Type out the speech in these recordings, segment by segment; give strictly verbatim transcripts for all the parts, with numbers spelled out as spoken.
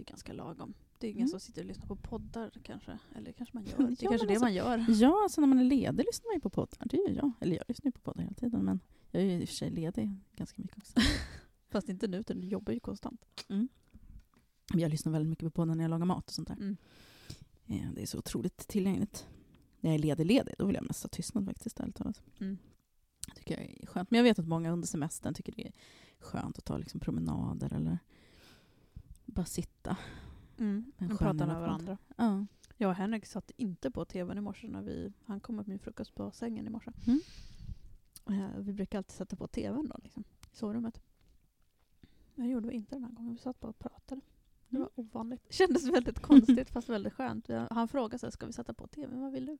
ju ganska lagom. Det är ingen mm. som sitter och lyssnar på poddar kanske. Eller kanske man gör. Det är ja, kanske det alltså, man gör. Ja, alltså när man är ledig lyssnar man ju på poddar. Det gör jag. Eller jag lyssnar ju på poddar hela tiden. Men jag är ju i och för sig ledig ganska mycket också. Fast inte nu, utan du jobbar ju konstant. Mm. Jag lyssnar väldigt mycket på poddar när jag lagar mat och sånt där. Mm. Ja, det är så otroligt tillgängligt. När jag är ledig, ledig då vill jag mest ha tystnad faktiskt. Mm. Tycker jag är skönt. Men jag vet att många under semestern tycker det är skönt att ta liksom promenader eller bara sitta. Mm, men pratar med varandra. Ja. Jag och Henrik satt inte på tvn i morse när vi, han kom upp min frukost på sängen i morse. Mm. Uh, vi brukar alltid sätta på tvn då, liksom, i sovrummet. Men det gjorde vi inte den här gången. Vi satt bara och pratade. Det var ovanligt. Det kändes väldigt konstigt fast väldigt skönt. Jag, han frågade så här, ska vi sätta på tvn? Vad vill du?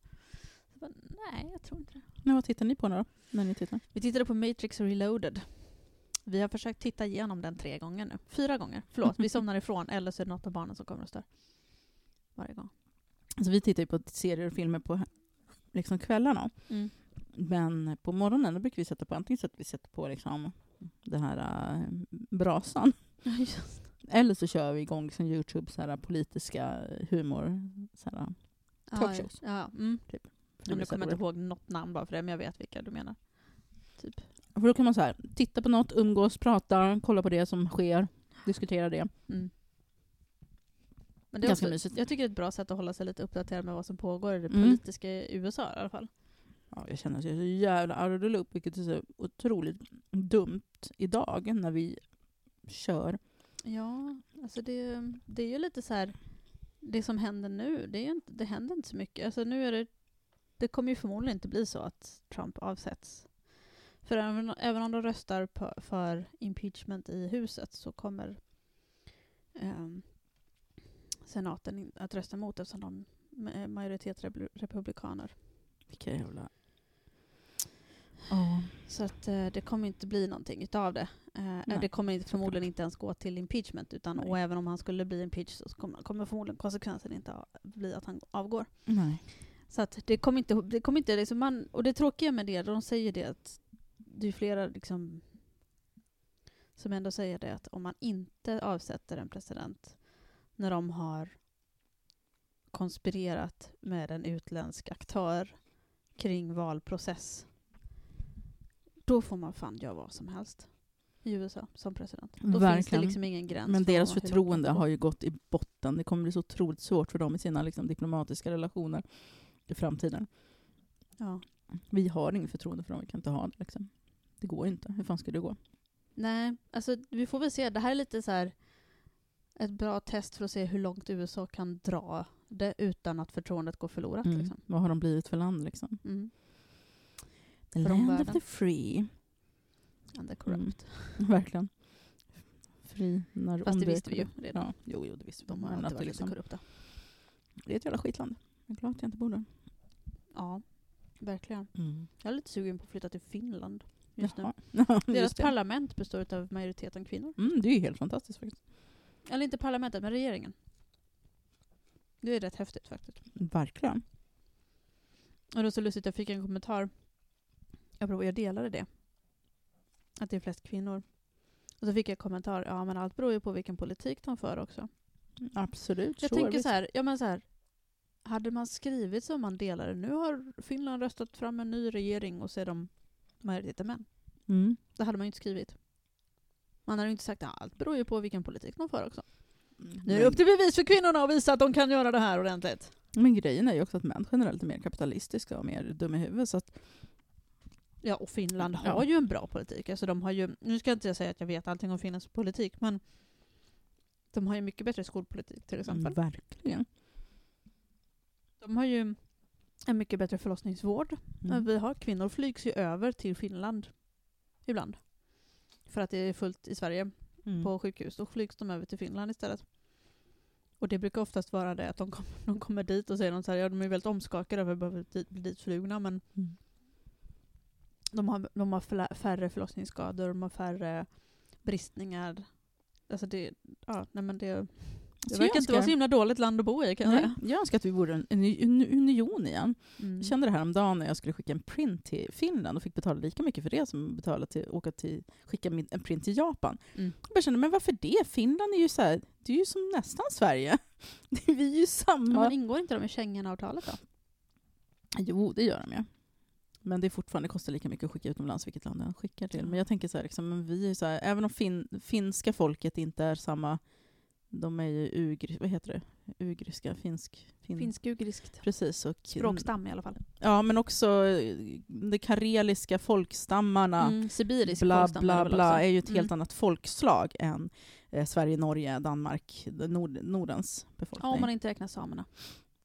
Så jag bara, nej, jag tror inte det. Men vad tittar ni på då? När ni tittar? Vi tittade på Matrix Reloaded. Vi har försökt titta igenom den tre gånger nu. Fyra gånger. Förlåt, vi somnar ifrån. Eller så är det något av barnen som kommer och stör. Varje gång. Alltså, vi tittar ju på serier och filmer på liksom, kvällarna. Mm. Men på morgonen då brukar vi sätta på antingen så att vi sätter på liksom, den här äh, brasan. Just. Eller så kör vi igång liksom, YouTube så här, politiska humor. Så här, talkshows. Ah, ja. Mm. Typ. Jag kommer jag inte ihåg något namn bara för det, men jag vet vilka du menar. Typ. För då kan man så här, titta på något, umgås, prata, kolla på det som sker, diskutera det. Mm. Men det är också, jag tycker det är ett bra sätt att hålla sig lite uppdaterad med vad som pågår i det mm. politiska i U S A i alla fall. Ja, jag känner att jag är så jävla arrad upp, vilket är så otroligt dumt idag när vi kör. Ja, alltså det, det är ju lite så här, det som händer nu, det, är inte, det händer inte så mycket. Alltså nu är det, det kommer ju förmodligen inte bli så att Trump avsätts. För även, även om de röstar på, för impeachment i huset så kommer eh, senaten in, att rösta emot eftersom de är majoritet republikaner. Vilka jävla... Oh. Så att, eh, det kommer inte bli någonting utav det. Eh, det kommer inte, förmodligen inte ens gå till impeachment. Utan, och även om han skulle bli impeached så kommer, kommer förmodligen konsekvensen inte bli att han avgår. Nej. Så att det kommer inte... Det kommer inte liksom man, och det tråkiga med det, de säger det att det är flera liksom, som ändå säger det att om man inte avsätter en president när de har konspirerat med en utländsk aktör kring valprocess, då får man fan göra vad som helst i U S A som president. Då verkligen. Finns det liksom ingen gräns. Men deras för förtroende har ju gått i botten. Det kommer bli så otroligt svårt för dem i sina liksom, diplomatiska relationer i framtiden. Ja. Vi har ingen förtroende för dem, vi kan inte ha det liksom. Det går inte, hur fan ska det gå? Nej, alltså vi får väl se. Det här är lite så här ett bra test för att se hur långt U S A kan dra det utan att förtroendet går förlorat mm. liksom. Vad har de blivit för land liksom? Mm. The land of the free and the corrupt. Mm. Verkligen. Fri när fast om det visste vi ju redan. Ja. Jo, jo, det visste vi. De har alltid varit liksom. Lite korrupta. Det är ett jävla skitland. Jag är glad att jag inte bor där. Ja. Verkligen. Mm. Jag är lite sugen på att flytta till Finland just Jaha. nu. Deras just parlament består av majoriteten kvinnor. Mm, det är ju helt fantastiskt faktiskt. Eller inte parlamentet, men regeringen. Det är rätt häftigt faktiskt. Verkligen. Och då så lustigt, jag fick en kommentar. Jag provar, jag delade det. Att det är flest kvinnor. Och så fick jag en kommentar. Ja, men allt beror ju på vilken politik de för också. Mm. Absolut. Jag sure, tänker så här, ja men så här. Hade man skrivit som man delade, nu har Finland röstat fram en ny regering och så är de majoriteten män. Mm. Det hade man ju inte skrivit. Man hade ju inte sagt att allt beror ju på vilken politik man för också. Mm. Nu är det upp till bevis för kvinnorna att visa att de kan göra det här ordentligt. Men grejen är ju också att män generellt är mer kapitalistiska och mer dum i huvudet. Så att... Ja, och Finland ja. har ju en bra politik. Alltså de har ju, nu ska jag inte säga att jag vet allting om Finlands politik, men de har ju mycket bättre skolpolitik till exempel. Mm, verkligen. De har ju en mycket bättre förlossningsvård. Mm. Vi har, kvinnor flygs ju över till Finland ibland. För att det är fullt i Sverige mm. på sjukhus. Då flygs de över till Finland istället. Och det brukar oftast vara det att de, kom, de kommer dit och säger de så här, ja, de är väldigt omskakade över att behöver dit, bli ditflugna. Men mm. de, har, de har färre förlossningsskador, de har färre bristningar. Alltså det, ja, nej men det Det verkar inte vara så himla dåligt land att bo i, kan jag säga. Jag önskar att vi vore en, en, en union igen. Mm. Jag kände det här om dagen när jag skulle skicka en print till Finland och fick betala lika mycket för det som betala till åka till skicka en print till Japan. Mm. Jag kände, men varför det? Finland är ju så här, det är ju som nästan Sverige. Vi är ju samma. Ja, men ingår inte de i Schengenavtalet då? Jo, det gör de ju. Men det är fortfarande kostar lika mycket att skicka utomlands vilket land den skickar till. Men jag tänker så här, liksom, men vi är så här, även om fin, finska folket inte är samma. De är ju ugri, vad heter det? Ugriska, finsk. Fin... Finsk-ugriskt. Precis. Och... språkstam i alla fall. Ja, men också de kareliska folkstammarna. Mm, sibiriska bla, folkstammar. Bla, bla, är ju ett mm. helt annat folkslag än eh, Sverige, Norge, Danmark, nord, Nordens befolkning. Ja, om man inte räknar samerna.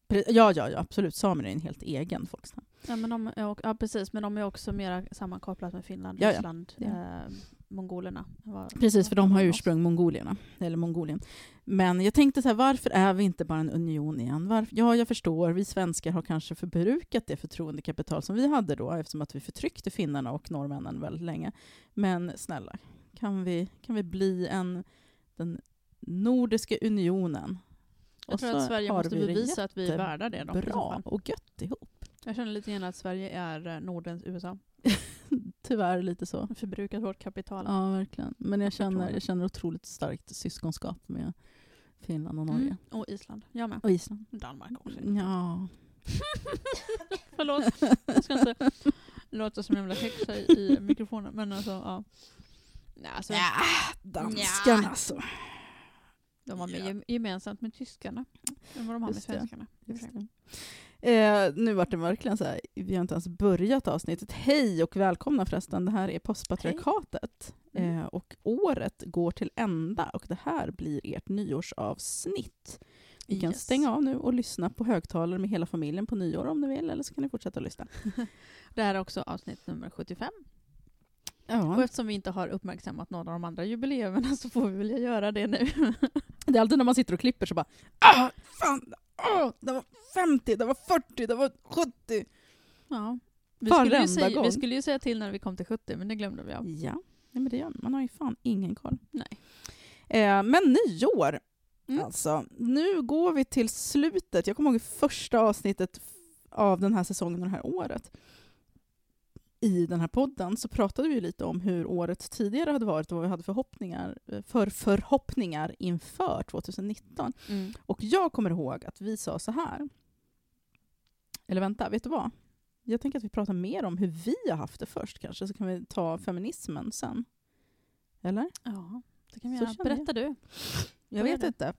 Pre- ja, ja, ja, absolut. Samerna är en helt egen folkstam. Ja, men de är, ja, precis. Men de är också mer sammankopplat med Finland, ja, Ryssland, ja. Eh, mongolerna. Var, precis, för de har ursprung mongolierna. Eller Mongolien. Men jag tänkte så här, varför är vi inte bara en union igen? Varför? Ja, jag förstår. Vi svenskar har kanske förbrukat det förtroendekapital som vi hade då, eftersom att vi förtryckte finnarna och norrmännen väldigt länge. Men snälla, kan vi, kan vi bli en, den nordiska unionen? Jag och tror att Sverige måste bevisa att vi är värda det. Då, bra och gött ihop. Jag känner lite grann att Sverige är Nordens U S A. Tyvärr lite så. Förbrukat vårt kapital. Ja, verkligen. Men jag känner, jag känner otroligt starkt syskonskap med Finland och Norge. Mm. Och Island. Jag med. Och Island. Danmark också. Ja. Förlåt. Jag ska inte låta som en jävla häxa i mikrofonen. Men alltså, ja. Nej, alltså. Ja, danskarna ja. Så. De var med ja. gemensamt med tyskarna. De var de har med svenskarna. Eh, nu var det verkligen så här. Vi har inte ens börjat avsnittet. Hej och välkomna förresten. Det här är Postpatriarkatet. Mm. Eh, och året går till ända. Och det här blir ert nyårsavsnitt. Ni kan yes. stänga av nu och lyssna på högtalare med hela familjen på nyår om ni vill. Eller så kan ni fortsätta att lyssna. Det här är också avsnitt nummer sjuttiofem. Ja. Och eftersom vi inte har uppmärksammat någon av de andra jubileerna så får vi väl göra det nu. Det är alltid när man sitter och klipper så bara ah, fan, oh, det var femtio, det var fyrtio, det var sjuttio. Ja, vi skulle, ju säga, vi skulle ju säga till när vi kom till sjuttio, men det glömde vi av. Ja, nej, men det gör man. Man har ju fan ingen koll. Nej. Eh, men nyår, mm. alltså. Nu går vi till slutet. Jag kommer ihåg första avsnittet av den här säsongen och det här året. I den här podden så pratade vi lite om hur året tidigare hade varit och vad vi hade förhoppningar, för förhoppningar inför tjugonitton. Mm. Och jag kommer ihåg att vi sa så här. Eller vänta, vet du vad? Jag tänker att vi pratar mer om hur vi har haft det först kanske. Så kan vi ta feminismen sen. Eller? Ja, det kan vi göra. Berätta du. Jag, jag vet det? inte.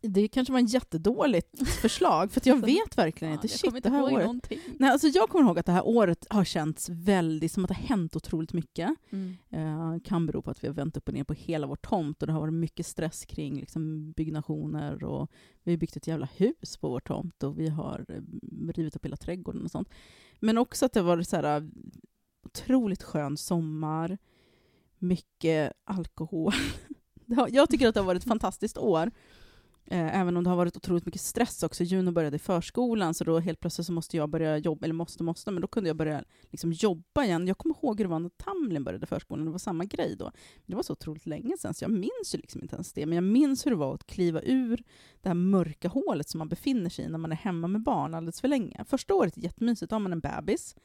Det kanske var en jättedåligt förslag för att jag vet verkligen inte. Ja, Shit, jag inte det här året. Någonting. Nej, alltså jag kommer ihåg att det här året har känts väldigt som att det har hänt otroligt mycket. Mm. Eh, kan bero på att vi har vänt upp och ner på hela vår tomt och det har varit mycket stress kring liksom, byggnationer och vi har byggt ett jävla hus på vår tomt och vi har rivit upp hela trädgården och sånt. Men också att det var så här otroligt skön sommar, mycket alkohol. Jag tycker att det har varit ett fantastiskt år. Även om det har varit otroligt mycket stress också. Juno började i förskolan så då helt plötsligt så måste jag börja jobba, eller måste, måste, men då kunde jag börja liksom jobba igen. Jag kommer ihåg hur det var när Tamlin började förskolan, det var samma grej då. Det var så otroligt länge sedan så jag minns ju liksom inte ens det, men jag minns hur det var att kliva ur det här mörka hålet som man befinner sig i när man är hemma med barn alldeles för länge. Första året är jättemysigt, då har man en bebis.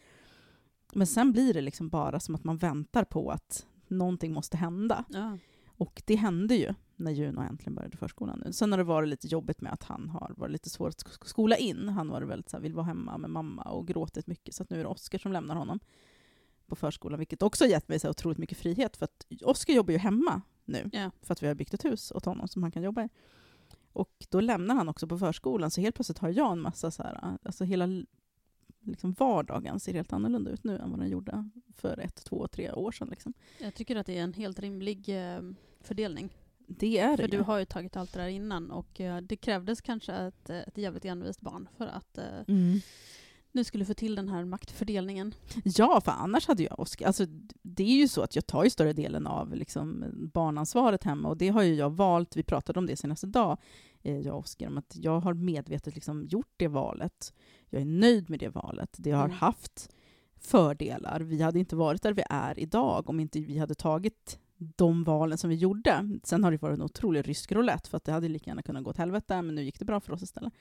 Men sen blir det liksom bara som att man väntar på att någonting måste hända. Ja. Och det hände ju när Juno äntligen började förskolan nu. Sen har det varit lite jobbigt med att han har varit lite svår att skola in. Han var väldigt så här, vill vara hemma med mamma och gråtit mycket. Så att nu är det Oskar som lämnar honom på förskolan. Vilket också har gett mig så här otroligt mycket frihet. För att Oskar jobbar ju hemma nu. Yeah. För att vi har byggt ett hus åt honom som han kan jobba i. Och då lämnar han också på förskolan. Så helt plötsligt har jag en massa så här... Alltså hela liksom vardagen ser helt annorlunda ut nu än vad den gjorde för ett, två, tre år sedan. Liksom. Jag tycker att det är en helt rimlig eh, fördelning. Det är för det. Du har ju tagit allt det där innan och eh, det krävdes kanske ett, ett jävligt envist barn för att eh, mm. nu skulle få till den här maktfördelningen. Ja, för annars hade jag Oskar. Alltså, det är ju så att jag tar ju större delen av liksom, barnansvaret hemma och det har ju jag valt. Vi pratade om det senaste dag, eh, jag och Oskar, om att jag har medvetet liksom, gjort det valet. Jag är nöjd med det valet. Det har mm. haft fördelar. Vi hade inte varit där vi är idag om inte vi hade tagit de valen som vi gjorde. Sen har det varit en otrolig rysk roulette, för att det hade lika gärna kunnat gå åt helvete, men nu gick det bra för oss istället.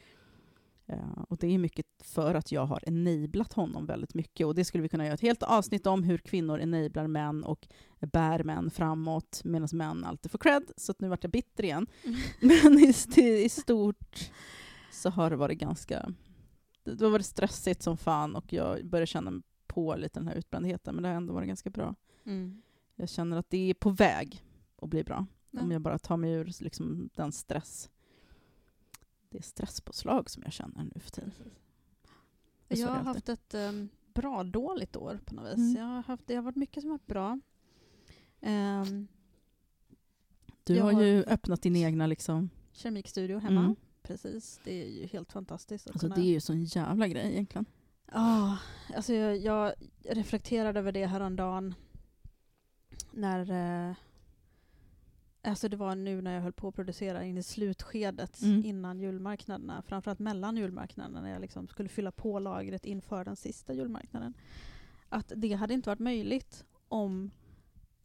Uh, och det är mycket för att jag har enablat honom väldigt mycket, och det skulle vi kunna göra ett helt avsnitt om, hur kvinnor enablar män och bär män framåt medan män alltid får cred, så att nu vart jag bitter igen. Mm. Men i, st- i stort så har det varit ganska det var stressigt som fan, och jag började känna på lite den här utbrändheten, men det har ändå varit ganska bra. Mm. Jag känner att det är på väg att bli bra. Mm. Om jag bara tar mig ur liksom den stress Det är stresspåslag som jag känner nu för tiden. Jag har haft ett um, bra dåligt år på något vis. Mm. Jag har haft, det har varit mycket som har varit bra. Um, du har ju har öppnat din egna liksom... keramikstudio hemma. Mm. Precis, det är ju helt fantastiskt. Att alltså kunna... det är ju sån jävla grej egentligen. Oh, alltså jag, jag reflekterade över det här en dag när... Eh, Alltså det var nu när jag höll på att producera in i slutskedet mm. innan julmarknaderna. Framförallt mellan julmarknaderna, när jag liksom skulle fylla på lagret inför den sista julmarknaden. Att det hade inte varit möjligt om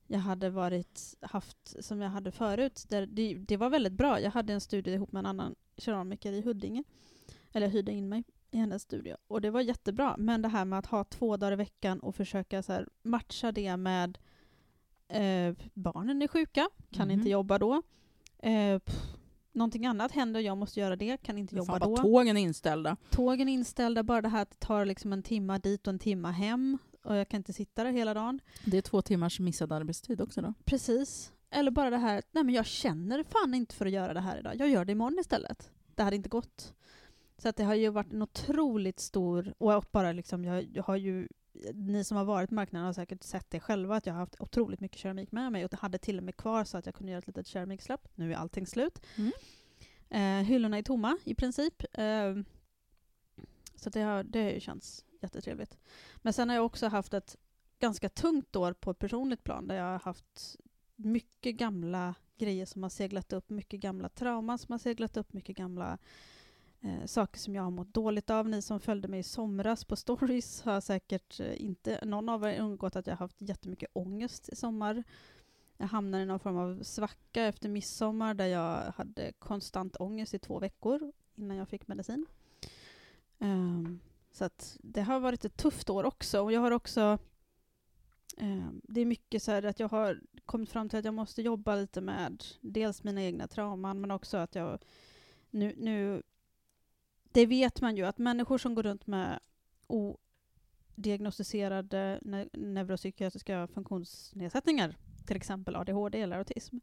jag hade varit haft som jag hade förut. Där det, det var väldigt bra. Jag hade en studio ihop med en annan keramiker i Huddinge. Eller jag hyrde in mig i hennes studio. Och det var jättebra. Men det här med att ha två dagar i veckan och försöka så här matcha det med... Eh, barnen är sjuka, kan mm. inte jobba då. Eh, pff, någonting annat händer och jag måste göra det, kan inte jobba då. Tågen är inställda. Tågen är inställda, bara det här att det tar liksom en timma dit och en timma hem, och jag kan inte sitta där hela dagen. Det är två timmars missad arbetstid också då. Precis. Eller bara det här, nej men jag känner fan inte för att göra det här idag. Jag gör det imorgon istället. Det hade inte gått. Så att det har ju varit en otroligt stor, och bara liksom jag, jag har ju ni som har varit på marknaden har säkert sett det själva, att jag har haft otroligt mycket keramik med mig, och det hade till och med kvar så att jag kunde göra ett litet keramikslapp. Nu är allting slut. Mm. Eh, hyllorna är tomma i princip. Eh, så det har, det har ju känts jättetrevligt. Men sen har jag också haft ett ganska tungt år på ett personligt plan, där jag har haft mycket gamla grejer som har seglat upp, mycket gamla trauman som har seglat upp, mycket gamla Eh, saker som jag har mått dåligt av. Ni som följde mig i somras på stories har säkert inte, någon av er undgått att jag har haft jättemycket ångest i sommar. Jag hamnade i någon form av svacka efter midsommar, där jag hade konstant ångest i två veckor innan jag fick medicin. Eh, så att det har varit ett tufft år också. Och jag har också eh, det är mycket så här att jag har kommit fram till att jag måste jobba lite med dels mina egna trauman, men också att jag nu, nu det vet man ju, att människor som går runt med odiagnostiserade ne- neuropsykiatriska funktionsnedsättningar, till exempel A D H D eller autism,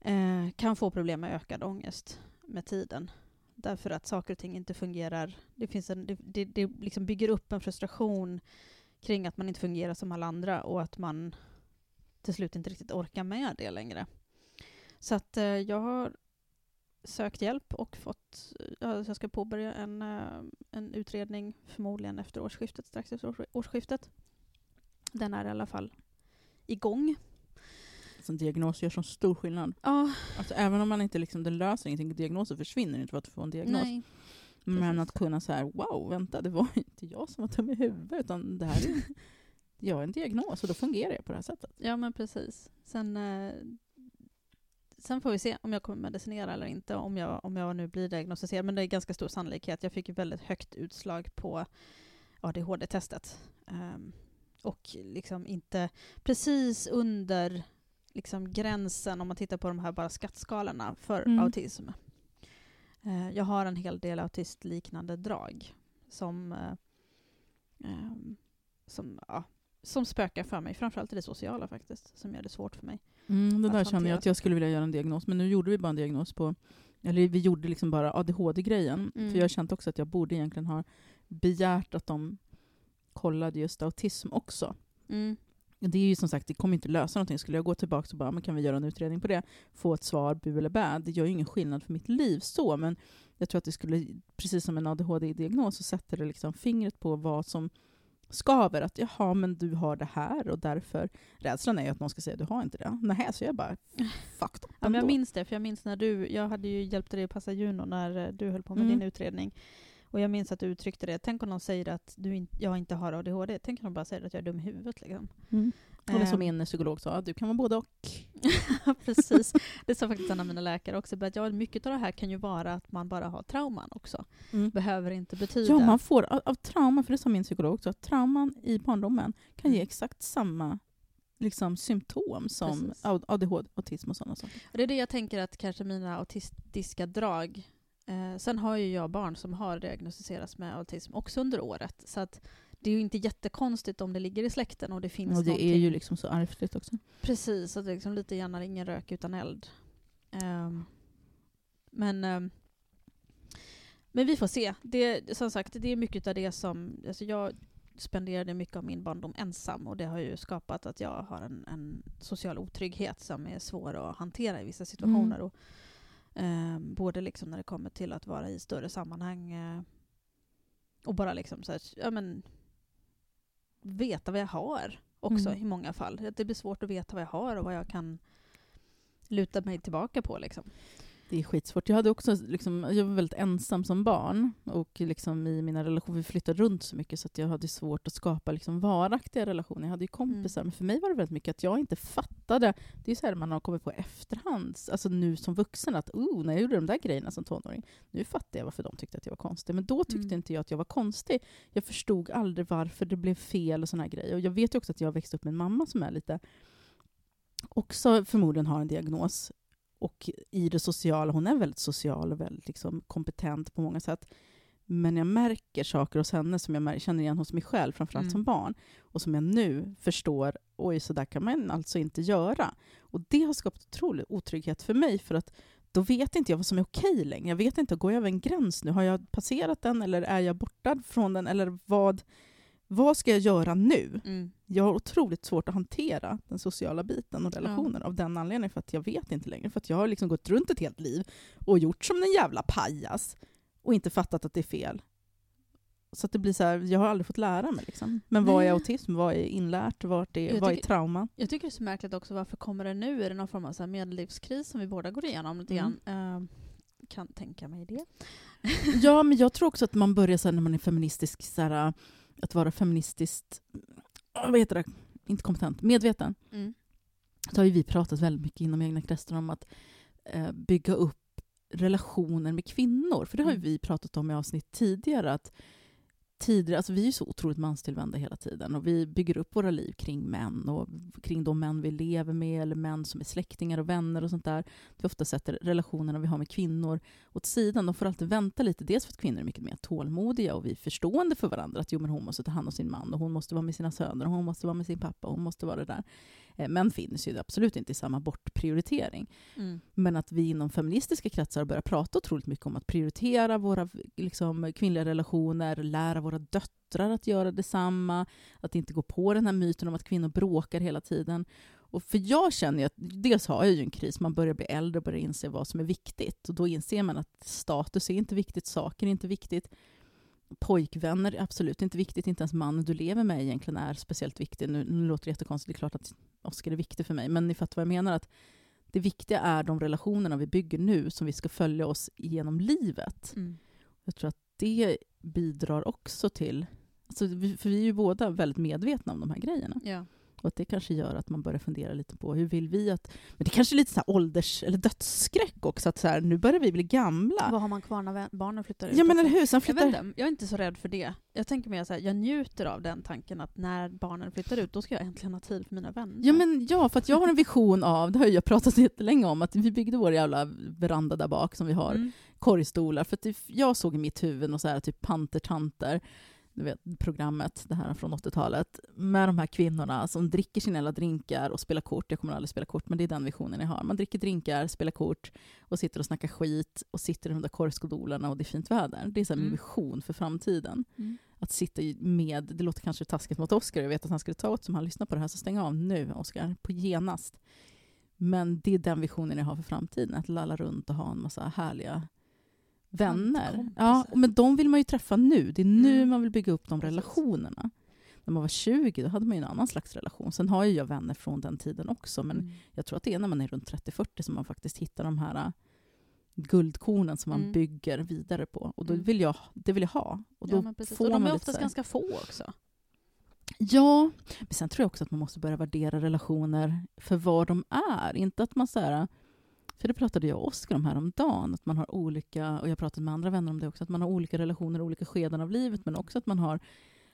eh, kan få problem med ökad ångest med tiden. Därför att saker och ting inte fungerar. Det, finns en, det, det, det liksom bygger upp en frustration kring att man inte fungerar som alla andra, och att man till slut inte riktigt orkar med det längre. Så att eh, jag har sökt hjälp och fått, jag ska påbörja en, en utredning förmodligen efter årsskiftet, strax efter årsskiftet. Den är i alla fall igång. Så en diagnos gör så stor skillnad. Ja. Alltså, även om man inte liksom, det löser ingenting, diagnoser försvinner inte för att få en diagnos. Nej. Men precis. Att kunna så här, wow, vänta, det var inte jag som var töm i huvudet, utan det här är, jag är en diagnos och då fungerar jag på det här sättet. Ja, men precis. Sen eh, Sen får vi se om jag kommer medicinera eller inte, om jag, om jag nu blir diagnostiserad. Men det är ganska stor sannolikhet. Jag fick ju väldigt högt utslag på A D H D-testet. Um, och liksom inte precis under liksom gränsen, om man tittar på de här bara skattskalorna för mm. autism. Uh, jag har en hel del autistliknande drag som, uh, um, som, ja, som spökar för mig. Framförallt i det sociala faktiskt, som gör det svårt för mig. Mm, det där känner jag att jag skulle vilja göra en diagnos, men nu gjorde vi bara en diagnos på, eller vi gjorde liksom bara A D H D-grejen, mm. för jag kände också att jag borde egentligen ha begärt att de kollade just autism också. Mm. Det är ju som sagt, det kommer inte lösa någonting. Skulle jag gå tillbaka och bara, men kan vi göra en utredning på det? Få ett svar, bu eller bä. Det gör ju ingen skillnad för mitt liv så, men jag tror att det skulle, precis som en A D H D-diagnos, så sätter det liksom fingret på vad som skaver, att jaha, men du har det här, och därför, rädslan är ju att någon ska säga du har inte det. Nähä, så jag bara fuck då. Ja, men jag minns det, för jag minns när du, jag hade ju hjälpt dig att passa Juno när du höll på med mm. din utredning, och jag minns att du uttryckte det, tänk om någon säger att du in, jag inte har A D H D, tänk om de bara säger att jag är dum i huvudet liksom. Mm. Eller som min psykolog sa, du kan vara både och. Precis. Det sa faktiskt en av mina läkare också. Att ja, mycket av det här kan ju vara att man bara har trauman också. Mm. Behöver inte betyda. Ja, man får av, av trauma, för det sa min psykolog också, att trauman i barndomen kan ge exakt samma liksom symptom som precis. A D H D, autism och sådana saker. Det är det jag tänker att kanske mina autistiska drag. Eh, sen har ju jag barn som har diagnostiserats med autism också under året. Så att det är ju inte jättekonstigt om det ligger i släkten och det finns och det någonting. Är ju liksom så arvsligt också. Precis, att det liksom lite gärna ingen rök utan eld. Um, men, um, men vi får se. Det, som sagt, det är mycket av det som... Alltså jag spenderade mycket av min barndom ensam och det har ju skapat att jag har en, en social otrygghet som är svår att hantera i vissa situationer. Mm. Och, um, både liksom när det kommer till att vara i större sammanhang... Uh, och bara liksom så här, ja men... veta vad jag har också mm. i många fall. Att det blir svårt att veta vad jag har och vad jag kan luta mig tillbaka på. Liksom. Det är skitsvårt. Jag hade också liksom, jag var väldigt ensam som barn och liksom i mina relationer, vi flyttade runt så mycket så att jag hade svårt att skapa liksom varaktiga relationer. Jag hade ju kompisar, mm. men för mig var det väldigt mycket att jag inte fattade. Det är ju så här man har kommit på efterhand, alltså nu som vuxen, att oh, när jag gjorde de där grejerna som tonåring, nu fattar jag varför de tyckte att jag var konstig. Men då tyckte mm. inte jag att jag var konstig. Jag förstod aldrig varför det blev fel och såna här grejer. Och jag vet ju också att jag växte upp med en mamma som är lite också förmodligen har en diagnos. Och i det sociala, hon är väldigt social och väldigt liksom kompetent på många sätt. Men jag märker saker hos henne som jag mär- känner igen hos mig själv, framförallt mm. som barn. Och som jag nu förstår, oj så där kan man alltså inte göra. Och det har skapat otrolig otrygghet för mig för att då vet inte jag vad som är okej längre. Jag vet inte, går jag över en gräns nu? Har jag passerat den eller är jag borta från den? Eller vad, vad ska jag göra nu? Mm. Jag har otroligt svårt att hantera den sociala biten och relationer ja. Av den anledningen för att jag vet inte längre. För att jag har liksom gått runt ett helt liv och gjort som en jävla pajas och inte fattat att det är fel. Så att det blir så här, jag har aldrig fått lära mig liksom. Men vad är autism? Vad är inlärt? Vart är, tycker, vad är trauma? Jag tycker det är så märkligt också, varför kommer det nu? Är det någon form av så här medellivskris som vi båda går igenom lite grann? Mm. Uh. Kan tänka mig det. Ja, men jag tror också att man börjar så här, när man är feministisk så här, att vara feministiskt vad heter det? Inte kompetent, medveten. Mm. Så har ju vi pratat väldigt mycket inom egna kretsar om att eh, bygga upp relationer med kvinnor. För det har ju vi pratat om i avsnitt tidigare att tidigare, alltså vi är ju så otroligt manstillvända hela tiden och vi bygger upp våra liv kring män och kring de män vi lever med eller män som är släktingar och vänner och sånt där. Vi ofta sätter relationerna vi har med kvinnor åt sidan. De får alltid vänta lite, dels för att kvinnor är mycket mer tålmodiga och vi är förstående för varandra att jo men hon måste ta hand om sin man och hon måste vara med sina söner och hon måste vara med sin pappa och hon måste vara det där. Män finns ju absolut inte i samma bortprioritering. Mm. Men att vi inom feministiska kretsar börjar prata otroligt mycket om att prioritera våra liksom, kvinnliga relationer, lära våra döttrar att göra detsamma, att inte gå på den här myten om att kvinnor bråkar hela tiden. Och för jag känner ju att dels har jag ju en kris, man börjar bli äldre och börjar inse vad som är viktigt. Och då inser man att status är inte viktigt, saker är inte viktigt. Pojkvänner är absolut inte viktigt, inte ens mannen du lever med egentligen är speciellt viktig. Nu, nu låter det jättekonstigt, det är klart att Oskar är viktig för mig, men ni fattar vad jag menar att det viktiga är de relationerna vi bygger nu som vi ska följa oss genom livet. Mm. Jag tror att det bidrar också till alltså, för vi är ju båda väldigt medvetna om de här grejerna. Ja. Och att det kanske gör att man börjar fundera lite på hur vill vi att... Men det kanske är lite så här ålders- eller dödsskräck också. Att så här, nu börjar vi bli gamla. Vad har man kvar när barnen flyttar ut? Ja, men hur, sen flyttar... jag, vet, jag är inte så rädd för det. Jag tänker mer så här, jag njuter av den tanken att när barnen flyttar ut, då ska jag äntligen ha tid för mina vänner. Ja, men ja, för att jag har en vision av, det har jag pratat jättelänge om, att vi byggde vår jävla veranda där bak som vi har. Mm. Korgstolar. För att jag såg i mitt huvud och så här, typ pantertanter. Du vet, programmet, det här från åttiotalet med de här kvinnorna som dricker sina jävla drinkar och spelar kort. Jag kommer aldrig spela kort, men det är den visionen jag har. Man dricker drinkar, spelar kort och sitter och snackar skit och sitter i de där korvskodolarna och det är fint väder. Det är så här min vision för framtiden. Mm. Att sitta med, det låter kanske taskigt mot Oskar, jag vet att han skulle ta åt som han lyssnar på det här, så stäng av nu Oskar, på genast. Men det är den visionen jag har för framtiden, att lalla runt och ha en massa härliga vänner. Ja, men de vill man ju träffa nu. Det är nu mm. man vill bygga upp de relationerna. När man var tjugo då hade man ju en annan slags relation. Sen har ju jag vänner från den tiden också. Men mm. jag tror att det är när man är runt trettio fyrtio som man faktiskt hittar de här guldkornen som man mm. bygger vidare på. Och då vill jag, det vill jag ha. Och då ja, men precis. Får och de är oftast ganska få också. Ja, men sen tror jag också att man måste börja värdera relationer för vad de är. Inte att man så här, för det pratade jag och Oskar om här om dagen, att man har olika, och jag pratade med andra vänner om det också, att man har olika relationer, olika skeden av livet, men också att man har,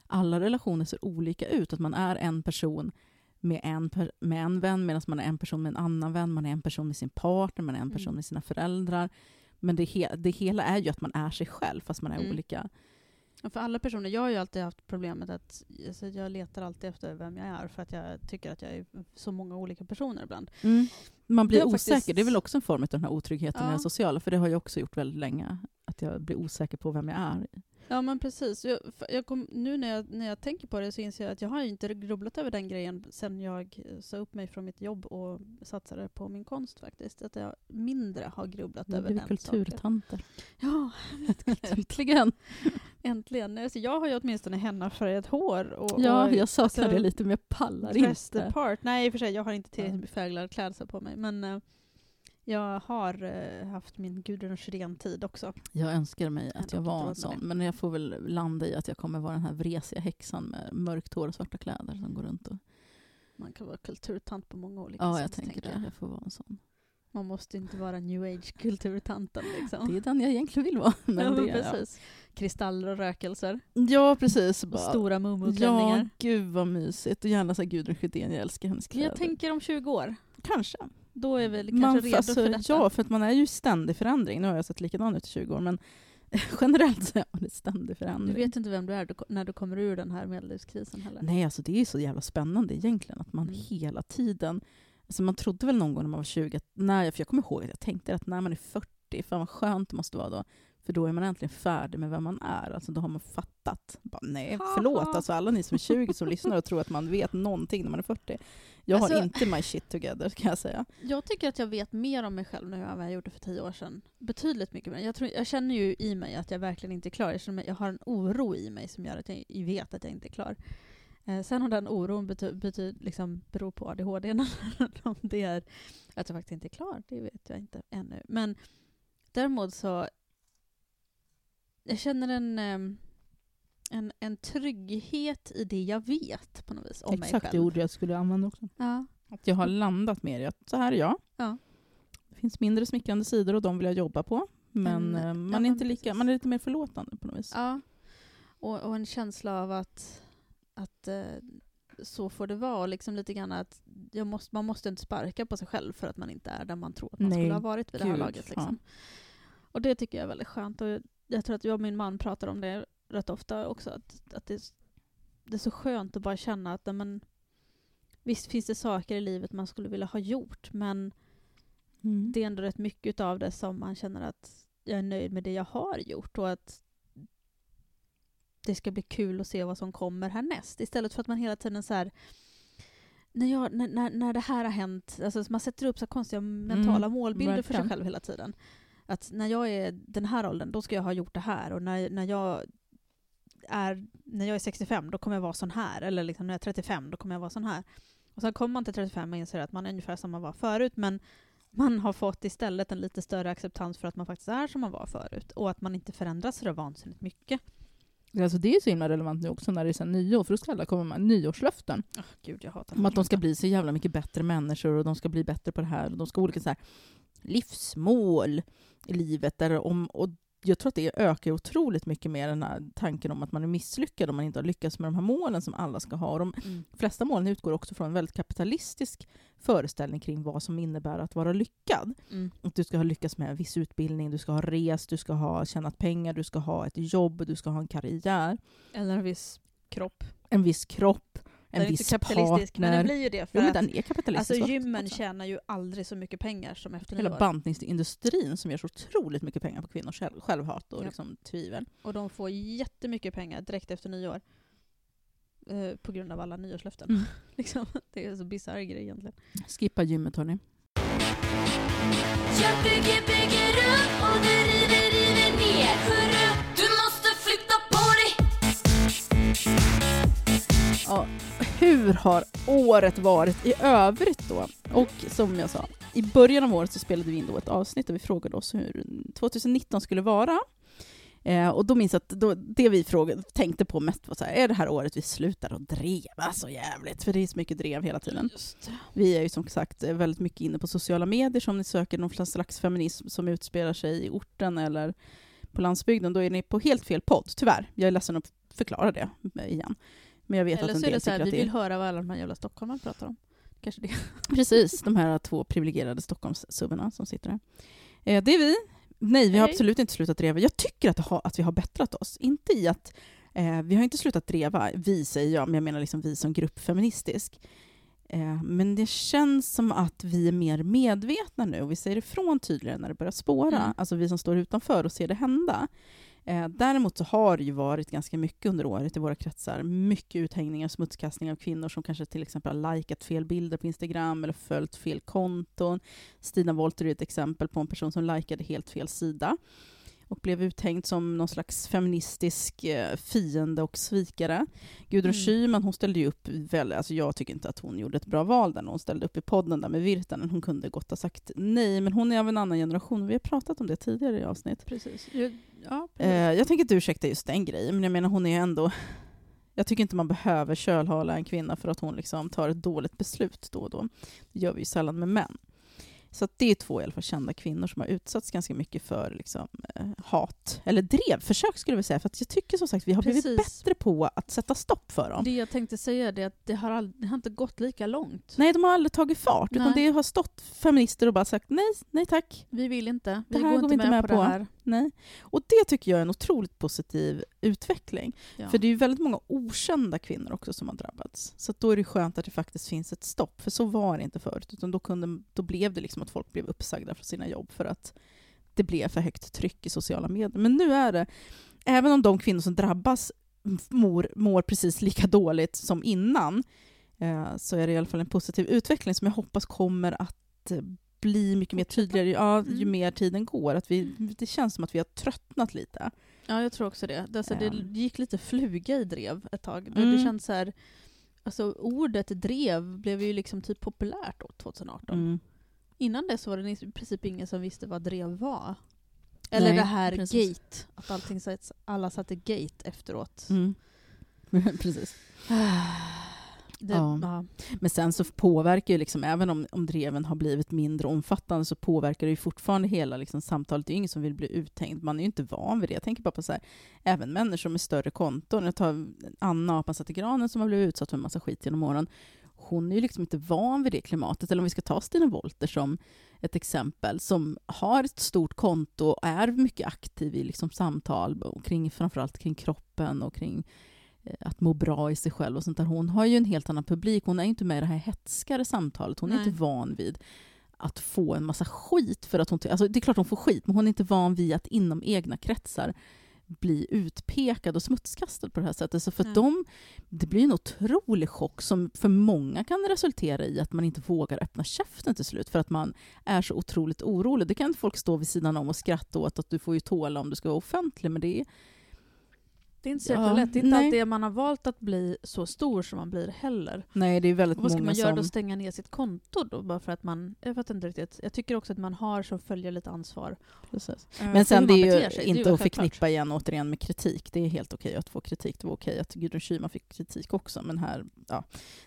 alla relationer ser olika ut, att man är en person med en, per, med en vän, medan man är en person med en annan vän, man är en person med sin partner, man är en person mm. med sina föräldrar. Men det, he, det hela är ju att man är sig själv fast man är mm. olika. För alla personer, jag har ju alltid haft problemet att alltså jag letar alltid efter vem jag är för att jag tycker att jag är så många olika personer ibland. Mm. Man blir osäker, faktiskt... det är väl också en form av den här otryggheten ja. med den sociala, för det har jag också gjort väldigt länge, att jag blir osäker på vem jag är. Ja men precis, jag, jag kom, nu när jag, när jag tänker på det så inser jag att jag har inte grubblat över den grejen sen jag sa upp mig från mitt jobb och satsade på min konst faktiskt, att jag mindre har grubblat över den kulturtanter. Ja, äntligen. Äntligen. Alltså, jag har ju åtminstone henna för ett hår. Och, ja, och, jag saknar alltså, det lite men jag pallar inte. Part. Nej, för sig, jag har inte tillräckligt färglad klädsel på mig, men uh, jag har uh, haft min Gudruns ren tid också. Jag önskar mig att jag, jag var en sån, men jag får väl landa i att jag kommer vara den här vresiga häxan med mörkt hår och svarta kläder som går runt. Och... Man kan vara kulturtant på många olika ja, sätt. Ja, jag tänker det. Jag. jag får vara en sån. Man måste inte vara new age-kulturtanten. Liksom. Det är den jag egentligen vill vara. Men ja, men det är, precis. Ja. Kristaller och rökelser. Ja, precis. Bara, och stora mumutklänningar. Ja, gud vad mysigt. Och gärna så här Gudrun Sjödén, jag älskar hennes kläder. Jag tänker om tjugo år. Kanske. Då är vi kanske man, redo alltså, för detta. Ja, för att man är ju ständig förändring. Nu har jag sett likadan ut i tjugo år, men generellt så är man ständig förändring. Du vet inte vem du är när du kommer ur den här medellivskrisen heller. Nej, alltså det är så jävla spännande egentligen att man mm. hela tiden... Alltså man trodde väl någon gång när man var tjugo, när jag, för jag kommer ihåg att jag tänkte att när man är fyrtio, fan vad skönt det måste vara då. För då är man äntligen färdig med vem man är. Alltså då har man fattat. Bara, nej, förlåt. Alltså alla ni som är tjugo som lyssnar och tror att man vet någonting när man är fyrtio. Jag alltså, har inte my shit together, kan jag säga. Jag tycker att jag vet mer om mig själv nu än vad jag gjorde för tio år sedan. Betydligt mycket mer. Jag, tror, jag känner ju i mig att jag verkligen inte är klar. Jag, känner mig, jag har en oro i mig som gör att jag vet att jag inte är klar. Sen har den oron bety- bety- liksom beror på A D H D om det är att jag faktiskt inte är klar. Det vet jag inte ännu. Men däremot så jag känner en, en, en trygghet i det jag vet på något vis om Exakt mig själv. Exakt det ord jag skulle använda också. Ja. Att jag har landat med det. Så här är jag. Ja. Det finns mindre smickrande sidor och de vill jag jobba på. Men mm. man, ja, är inte lika, man är lite mer förlåtande på något vis. Ja. Och, och en känsla av att att eh, så får det vara, liksom lite grann att jag måste, man måste inte sparka på sig själv för att man inte är där man tror att man Nej, skulle ha varit vid det här laget. Liksom. Ja. Och det tycker jag är väldigt skönt. Och jag, jag tror att jag och min man pratar om det rätt ofta också. Att, att det, det är så skönt att bara känna att men, visst finns det saker i livet man skulle vilja ha gjort, men mm. det är ändå rätt mycket av det som man känner att jag är nöjd med det jag har gjort och att det ska bli kul att se vad som kommer härnäst. Istället för att man hela tiden så här... När, jag, när, när, när det här har hänt... Alltså man sätter upp så konstiga mentala mm, målbilder verkligen. För sig själv hela tiden. Att när jag är den här åldern, då ska jag ha gjort det här. Och när, när, jag, är, när jag är sextiofem, då kommer jag vara sån här. Eller liksom, när jag är trettiofem, då kommer jag vara sån här. Och sen kommer man till trettiofem och inser att man är ungefär som man var förut. Men man har fått istället en lite större acceptans för att man faktiskt är som man var förut. Och att man inte förändras så vansinnigt mycket. Alltså det är så himla relevant nu också när det är så nyår, för då ska alla komma med nyårslöften. Oh, Gud, jag hatar om att de ska bli så jävla mycket bättre människor och de ska bli bättre på det här och de ska ha olika så här livsmål i livet. Där om, och jag tror att det ökar otroligt mycket mer den här tanken om att man är misslyckad om man inte har lyckats med de här målen som alla ska ha. Och de mm. flesta målen utgår också från en väldigt kapitalistisk föreställning kring vad som innebär att vara lyckad. Mm. Att du ska ha lyckats med en viss utbildning, du ska ha rest, du ska ha tjänat pengar, du ska ha ett jobb, du ska ha en karriär. Eller en viss kropp. En viss kropp. En den är viss inte kapitalistisk, partner. Men den blir ju det för jo, att den är kapitalistisk alltså, gymmen också. Tjänar ju aldrig så mycket pengar som efter hela bantningsindustrin som gör så otroligt mycket pengar på kvinnors själv, självhat och ja. Liksom, tvivel. Och de får jättemycket pengar direkt efter nyår eh, på grund av alla nyårslöften. Mm. liksom, det är så bizarr grej egentligen. Skippa gymmet hörni. Jag bygger, bygger upp och du river, river ner. Hurra, du måste flytta på dig. Ja, hur har året varit i övrigt då? Och som jag sa, i början av året så spelade vi in då ett avsnitt där vi frågade oss hur tjugonitton skulle vara. Eh, och då minns jag att då, det vi frågade, tänkte på mest var så här, är det här året vi slutar att dreva så jävligt? För det är så mycket drev hela tiden. Just. Vi är ju som sagt väldigt mycket inne på sociala medier, så om ni söker någon slags feminism som utspelar sig i orten eller på landsbygden, då är ni på helt fel podd, tyvärr. Jag är ledsen att förklara det igen. Men jag vet eller att en del så är det så här, vi vill höra vad alla de här jävla stockholmarna pratar om. Kanske det. Precis, de här två privilegierade Stockholmssubbarna som sitter här. Eh, det är vi. Nej, vi Nej. har absolut inte slutat dreva. Jag tycker att, ha, att vi har bättrat oss. Inte i att eh, vi har inte slutat dreva, vi säger jag, men jag menar liksom vi som grupp feministisk. Eh, men det känns som att vi är mer medvetna nu och vi säger ifrån tydligare när det börjar spåra. Mm. Alltså vi som står utanför och ser det hända. Eh, däremot så har det ju varit ganska mycket under året i våra kretsar. Mycket uthängningar, smutskastning av kvinnor som kanske till exempel har likat fel bilder på Instagram eller följt fel konton. Stina Wollter är ett exempel på en person som likade helt fel sida och blev uthängd som någon slags feministisk eh, fiende och svikare. Gudrun mm. Schyman, hon ställde ju upp väl, alltså jag tycker inte att hon gjorde ett bra val där hon ställde upp i podden där med Virtanen. Hon kunde gott ha sagt nej, men hon är av en annan generation. Vi har pratat om det tidigare i avsnitt. Precis. Jag, ja, precis. Eh, jag tänker inte ursäkta just den grejen, men jag menar hon är ändå, jag tycker inte man behöver kölhala en kvinna för att hon liksom tar ett dåligt beslut då och då. Det gör vi ju sällan med män. Så att det är två i alla fall kända kvinnor som har utsatts ganska mycket för liksom, eh, hat. Eller drevförsök skulle vi säga. För att jag tycker som sagt vi har Precis. blivit bättre på att sätta stopp för dem. Det jag tänkte säga är att det har, aldrig, det har inte gått lika långt. Nej, de har aldrig tagit fart. Nej. Utan det har stått feminister och bara sagt nej, nej tack. Vi vill inte. Vi det här går, går inte med, med på, på det här. Nej. Och det tycker jag är en otroligt positiv utveckling. Ja. För det är ju väldigt många okända kvinnor också som har drabbats. Så att då är det skönt att det faktiskt finns ett stopp. För så var det inte förut. Utan då, kunde, då blev det liksom att folk blev uppsagda från sina jobb för att det blev för högt tryck i sociala medier. Men nu är det, även om de kvinnor som drabbas mår, mår precis lika dåligt som innan, eh, så är det i alla fall en positiv utveckling som jag hoppas kommer att bli mycket mer tydligare ja, ju mer tiden går. Att vi, det känns som att vi har tröttnat lite. Ja, jag tror också det. Det, alltså, det gick lite fluga i drev ett tag. Mm. Det känns så här, alltså, ordet drev blev ju liksom typ populärt då, tjugo arton. Mm. Innan det så var det i princip ingen som visste vad drev var. Eller Nej, det här precis. gate. Att allting satt, alla satte gate efteråt. Mm. precis. Det, ja. Ja. Men sen så påverkar ju liksom, även om, om dreven har blivit mindre omfattande så påverkar det ju fortfarande hela liksom, samtalet. Det är ingen som vill bli uthängd. Man är ju inte van vid det. Jag tänker bara på så här, även människor med större konton. Jag tar Anna Apan satt i granen som har blivit utsatt för en massa skit genom åren. Hon är ju liksom inte van vid det klimatet. Eller om vi ska ta Stina Wollter som ett exempel, som har ett stort konto och är mycket aktiv i liksom samtal kring, framförallt kring kroppen och kring att må bra i sig själv och sånt där. Hon har ju en helt annan publik. Hon är inte med i det här hetskare samtalet. Hon är Nej. inte van vid att få en massa skit för att hon, alltså det är klart hon får skit, men hon är inte van vid att inom egna kretsar bli utpekad och smutskastad på det här sättet. Så för mm. dem, det blir en otrolig chock som för många kan resultera i att man inte vågar öppna käften till slut för att man är så otroligt orolig. Det kan folk stå vid sidan om och skratta åt att du får ju tåla om du ska vara offentlig, men det är Det är inte så ja, lätt. Det är inte alltid man har valt att bli så stor som man blir heller. Nej, det är väldigt många som... Vad ska man göra som... då? Stänga ner sitt konto då? Bara för att man... Jag vet inte riktigt. Jag tycker också att man har som följer lite ansvar. Precis. Men mm. sen det är ju sig. inte är att förknippa igen återigen med kritik. Det är helt okej att få kritik. Det var okej att Gudrun Schyman fick kritik också. Men här... Ja.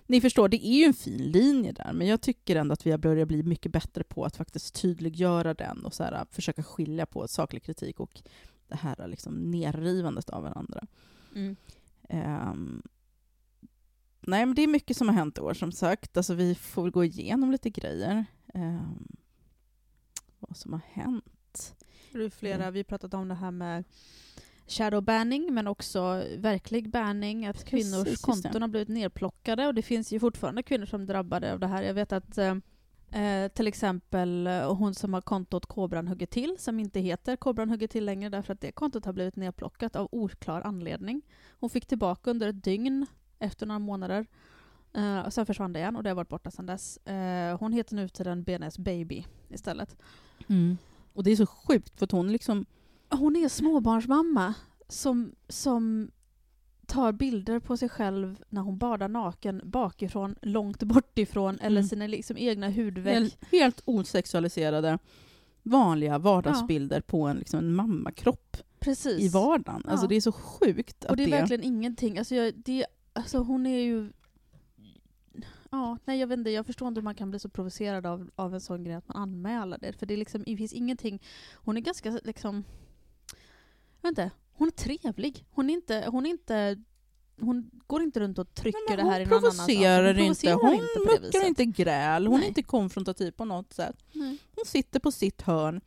Ni förstår, det är ju en fin linje där. Men jag tycker ändå att vi har börjat bli mycket bättre på att faktiskt tydliggöra den och så här, försöka skilja på saklig kritik och det här liksom nedrivandet av varandra. Mm. Um, nej, men det är mycket som har hänt i år som sagt. Alltså, vi får gå igenom lite grejer. Um, vad som har hänt. Det är flera, mm. vi pratat om det här med shadowbanning, men också verklig banning. Att Precis, kvinnors konton har blivit nerplockade. Och det finns ju fortfarande kvinnor som drabbade av det här. Jag vet att... Eh, Eh, till exempel hon som har kontot Kobran hugger till, som inte heter Kobran hugger till längre därför att det kontot har blivit nedplockat av oklar anledning. Hon fick tillbaka under ett dygn efter några månader eh, och sen försvann det igen och det har varit borta sedan dess. Eh, hon heter nu till den B N S Baby istället. Mm. Och det är så sjukt för att hon liksom... Hon är småbarnsmamma som... som tar bilder på sig själv när hon badar naken bakifrån, långt bortifrån mm. eller sina liksom egna hudveck. Helt, helt osexualiserade vanliga vardagsbilder ja. på en, liksom en mammakropp. precis. I vardagen. Ja. Alltså det är så sjukt. Att och det är det... verkligen ingenting. Alltså, jag, det, alltså hon är ju... Ja, nej, jag vet inte, jag förstår inte hur man kan bli så provocerad av, av en sån grej att man anmäler det. För det, är liksom, det finns ingenting... Hon är ganska liksom... Jag vet inte, hon är trevlig. Hon är inte... Hon är inte Hon går inte runt och trycker Nej, det här i någon annan sak. Hon provocerar inte. Hon muckar inte, inte gräl. Hon Nej. är inte konfrontativ på något sätt. Nej. Hon sitter på sitt hörn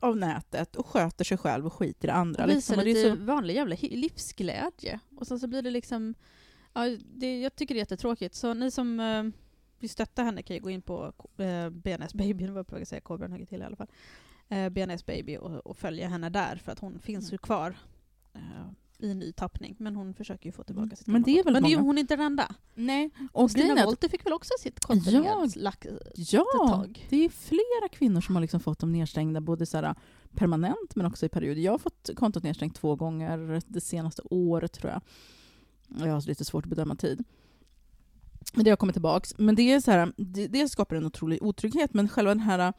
av nätet och sköter sig själv och skiter i det andra. Hon liksom. visar lite så... vanlig jävla livsglädje. Och sen så blir det liksom... Ja, det, jag tycker det är jättetråkigt. Så ni som eh, vill stötta henne kan ju gå in på eh, B N S Baby. Nu var jag på väg att säga Kobran höger till i alla fall. Eh, B N S Baby och, och följa henne där. För att hon finns mm. ju kvar. Ja. Eh, i en ny tappning, men hon försöker ju få tillbaka sitt. Men det är väl men det är, hon är inte rända. Nej. Och Stina Wollter fick väl också sitt kontrollerat lack ja, tag. Det är flera kvinnor som har liksom fått dem nedstängda både så här permanent men också i perioder. Jag har fått kontot nedstängt två gånger det senaste året tror jag. Jag har lite svårt att bedöma tid. Men det har kommit tillbaks, men det är så här det, det skapar en otrolig otrygghet, men själva den här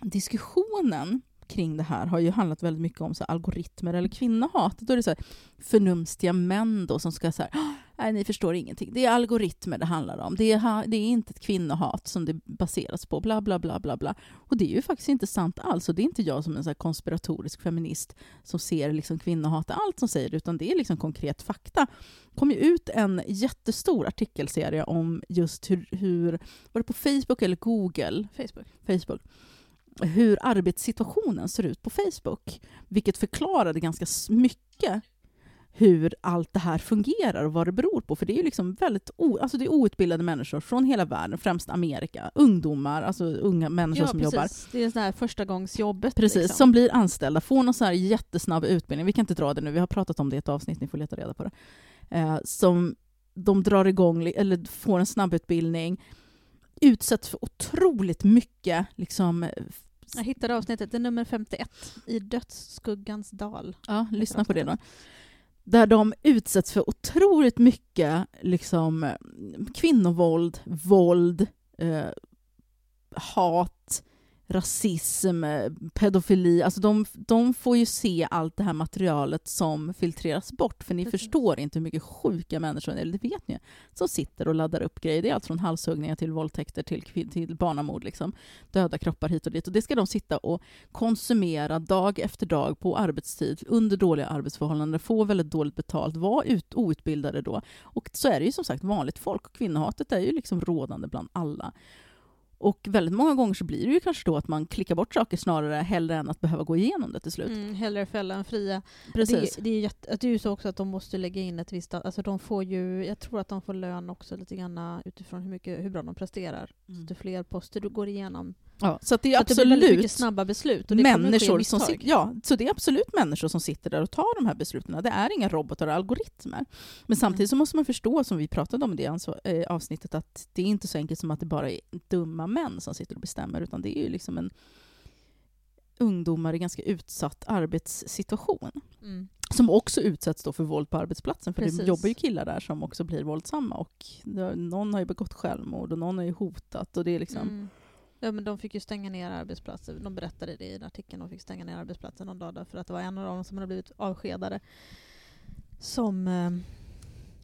diskussionen kring det här har ju handlat väldigt mycket om så här, algoritmer eller kvinnohat. Då är det så här, förnumstiga män då som ska så här, nej ni förstår ingenting. Det är algoritmer det handlar om. Det är, ha, det är inte ett kvinnohat som det baseras på. Bla bla bla bla bla. Och det är ju faktiskt inte sant alls. Och det är inte jag som en så här konspiratorisk feminist som ser liksom kvinnohat och allt som säger det, utan det är liksom konkret fakta. Det kom ju ut en jättestor artikelserie om just hur, hur var det på Facebook eller Google? Facebook. Facebook. Hur arbetssituationen ser ut på Facebook. Vilket förklarade ganska mycket hur allt det här fungerar och vad det beror på. För det är ju liksom väldigt o- alltså det är outbildade människor från hela världen, främst Amerika. Ungdomar, alltså unga människor ja, som precis. jobbar. Det är sådär förstagångsjobbet. Precis, liksom. Som blir anställda. Får någon så här jättesnabb utbildning. Vi kan inte dra det nu, vi har pratat om det i ett avsnitt. Ni får leta reda på det. Eh, som de drar igång, eller får en snabb utbildning. Utsätts för otroligt mycket liksom. Jag hittade avsnittet, det är nummer femtioett i dödsskuggans dal. Ja, lyssna på det då. Där de utsätts för otroligt mycket liksom kvinnovåld, våld, eh, hat, rasism, pedofili. Alltså de, de får ju se allt det här materialet som filtreras bort. För ni Precis. förstår inte hur mycket sjuka människor, eller det vet ni, som sitter och laddar upp grejer. Det är allt från halshuggningar till våldtäkter till, till barnamord. Liksom. Döda kroppar hit och dit. Och det ska de sitta och konsumera dag efter dag på arbetstid. Under dåliga arbetsförhållanden. Få väldigt dåligt betalt. Var ut, outbildade då. Och så är det ju som sagt vanligt folk. Och kvinnohatet är ju liksom rådande bland alla. Och väldigt många gånger så blir det ju kanske då att man klickar bort saker snarare hellre än att behöva gå igenom det till slut. Mm, hellre fälla än fria. Precis. Det, det, är jätte, det är ju så också att de måste lägga in ett visst... Alltså de får ju, jag tror att de får lön också lite grann utifrån hur, mycket, hur bra de presterar. Mm. Så det är fler poster du går igenom. Ja, så att det är så absolut att det blir väldigt mycket snabba beslut. Och det människor som sitter, ja, så det är absolut människor som sitter där och tar de här besluten. Det är inga robotar och algoritmer. Men samtidigt så måste man förstå, som vi pratade om i det alltså, eh, avsnittet, att det är inte så enkelt som att det bara är dumma män som sitter och bestämmer, utan det är ju liksom en ungdomar i ganska utsatt arbetssituation. Mm. Som också utsätts då för våld på arbetsplatsen. För Precis. det jobbar ju killar där som också blir våldsamma. Och någon har ju begått självmord och någon har ju hotat. Och det är liksom... Mm. Ja, men de fick ju stänga ner arbetsplatsen. De berättade det i artikeln. De fick stänga ner arbetsplatsen någon dag för att det var en av dem som hade blivit avskedade som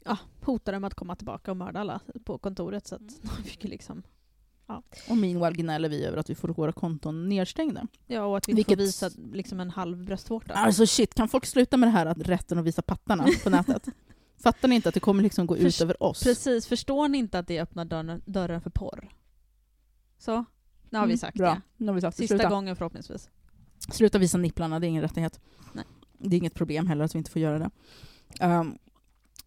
ja, hotade dem att komma tillbaka och mörda alla på kontoret. Så att mm. de fick liksom... Ja. Och meanwhile gnäller vi över att vi får våra konton nedstängda. Ja, och att vi Vilket... får visa liksom en halv bröstvårta. Alltså shit, kan folk sluta med det här att rätten att visa pattarna på nätet? Fattar ni inte att det kommer liksom gå Först... ut över oss? Precis, förstår ni inte att det öppnar dörren, dörren för porr? Så, nu har vi sagt mm, det. Nu har vi sagt Sista sluta. gången förhoppningsvis. Sluta visa nipplarna, det är ingen rättighet. Nej. Det är inget problem heller att vi inte får göra det. Um,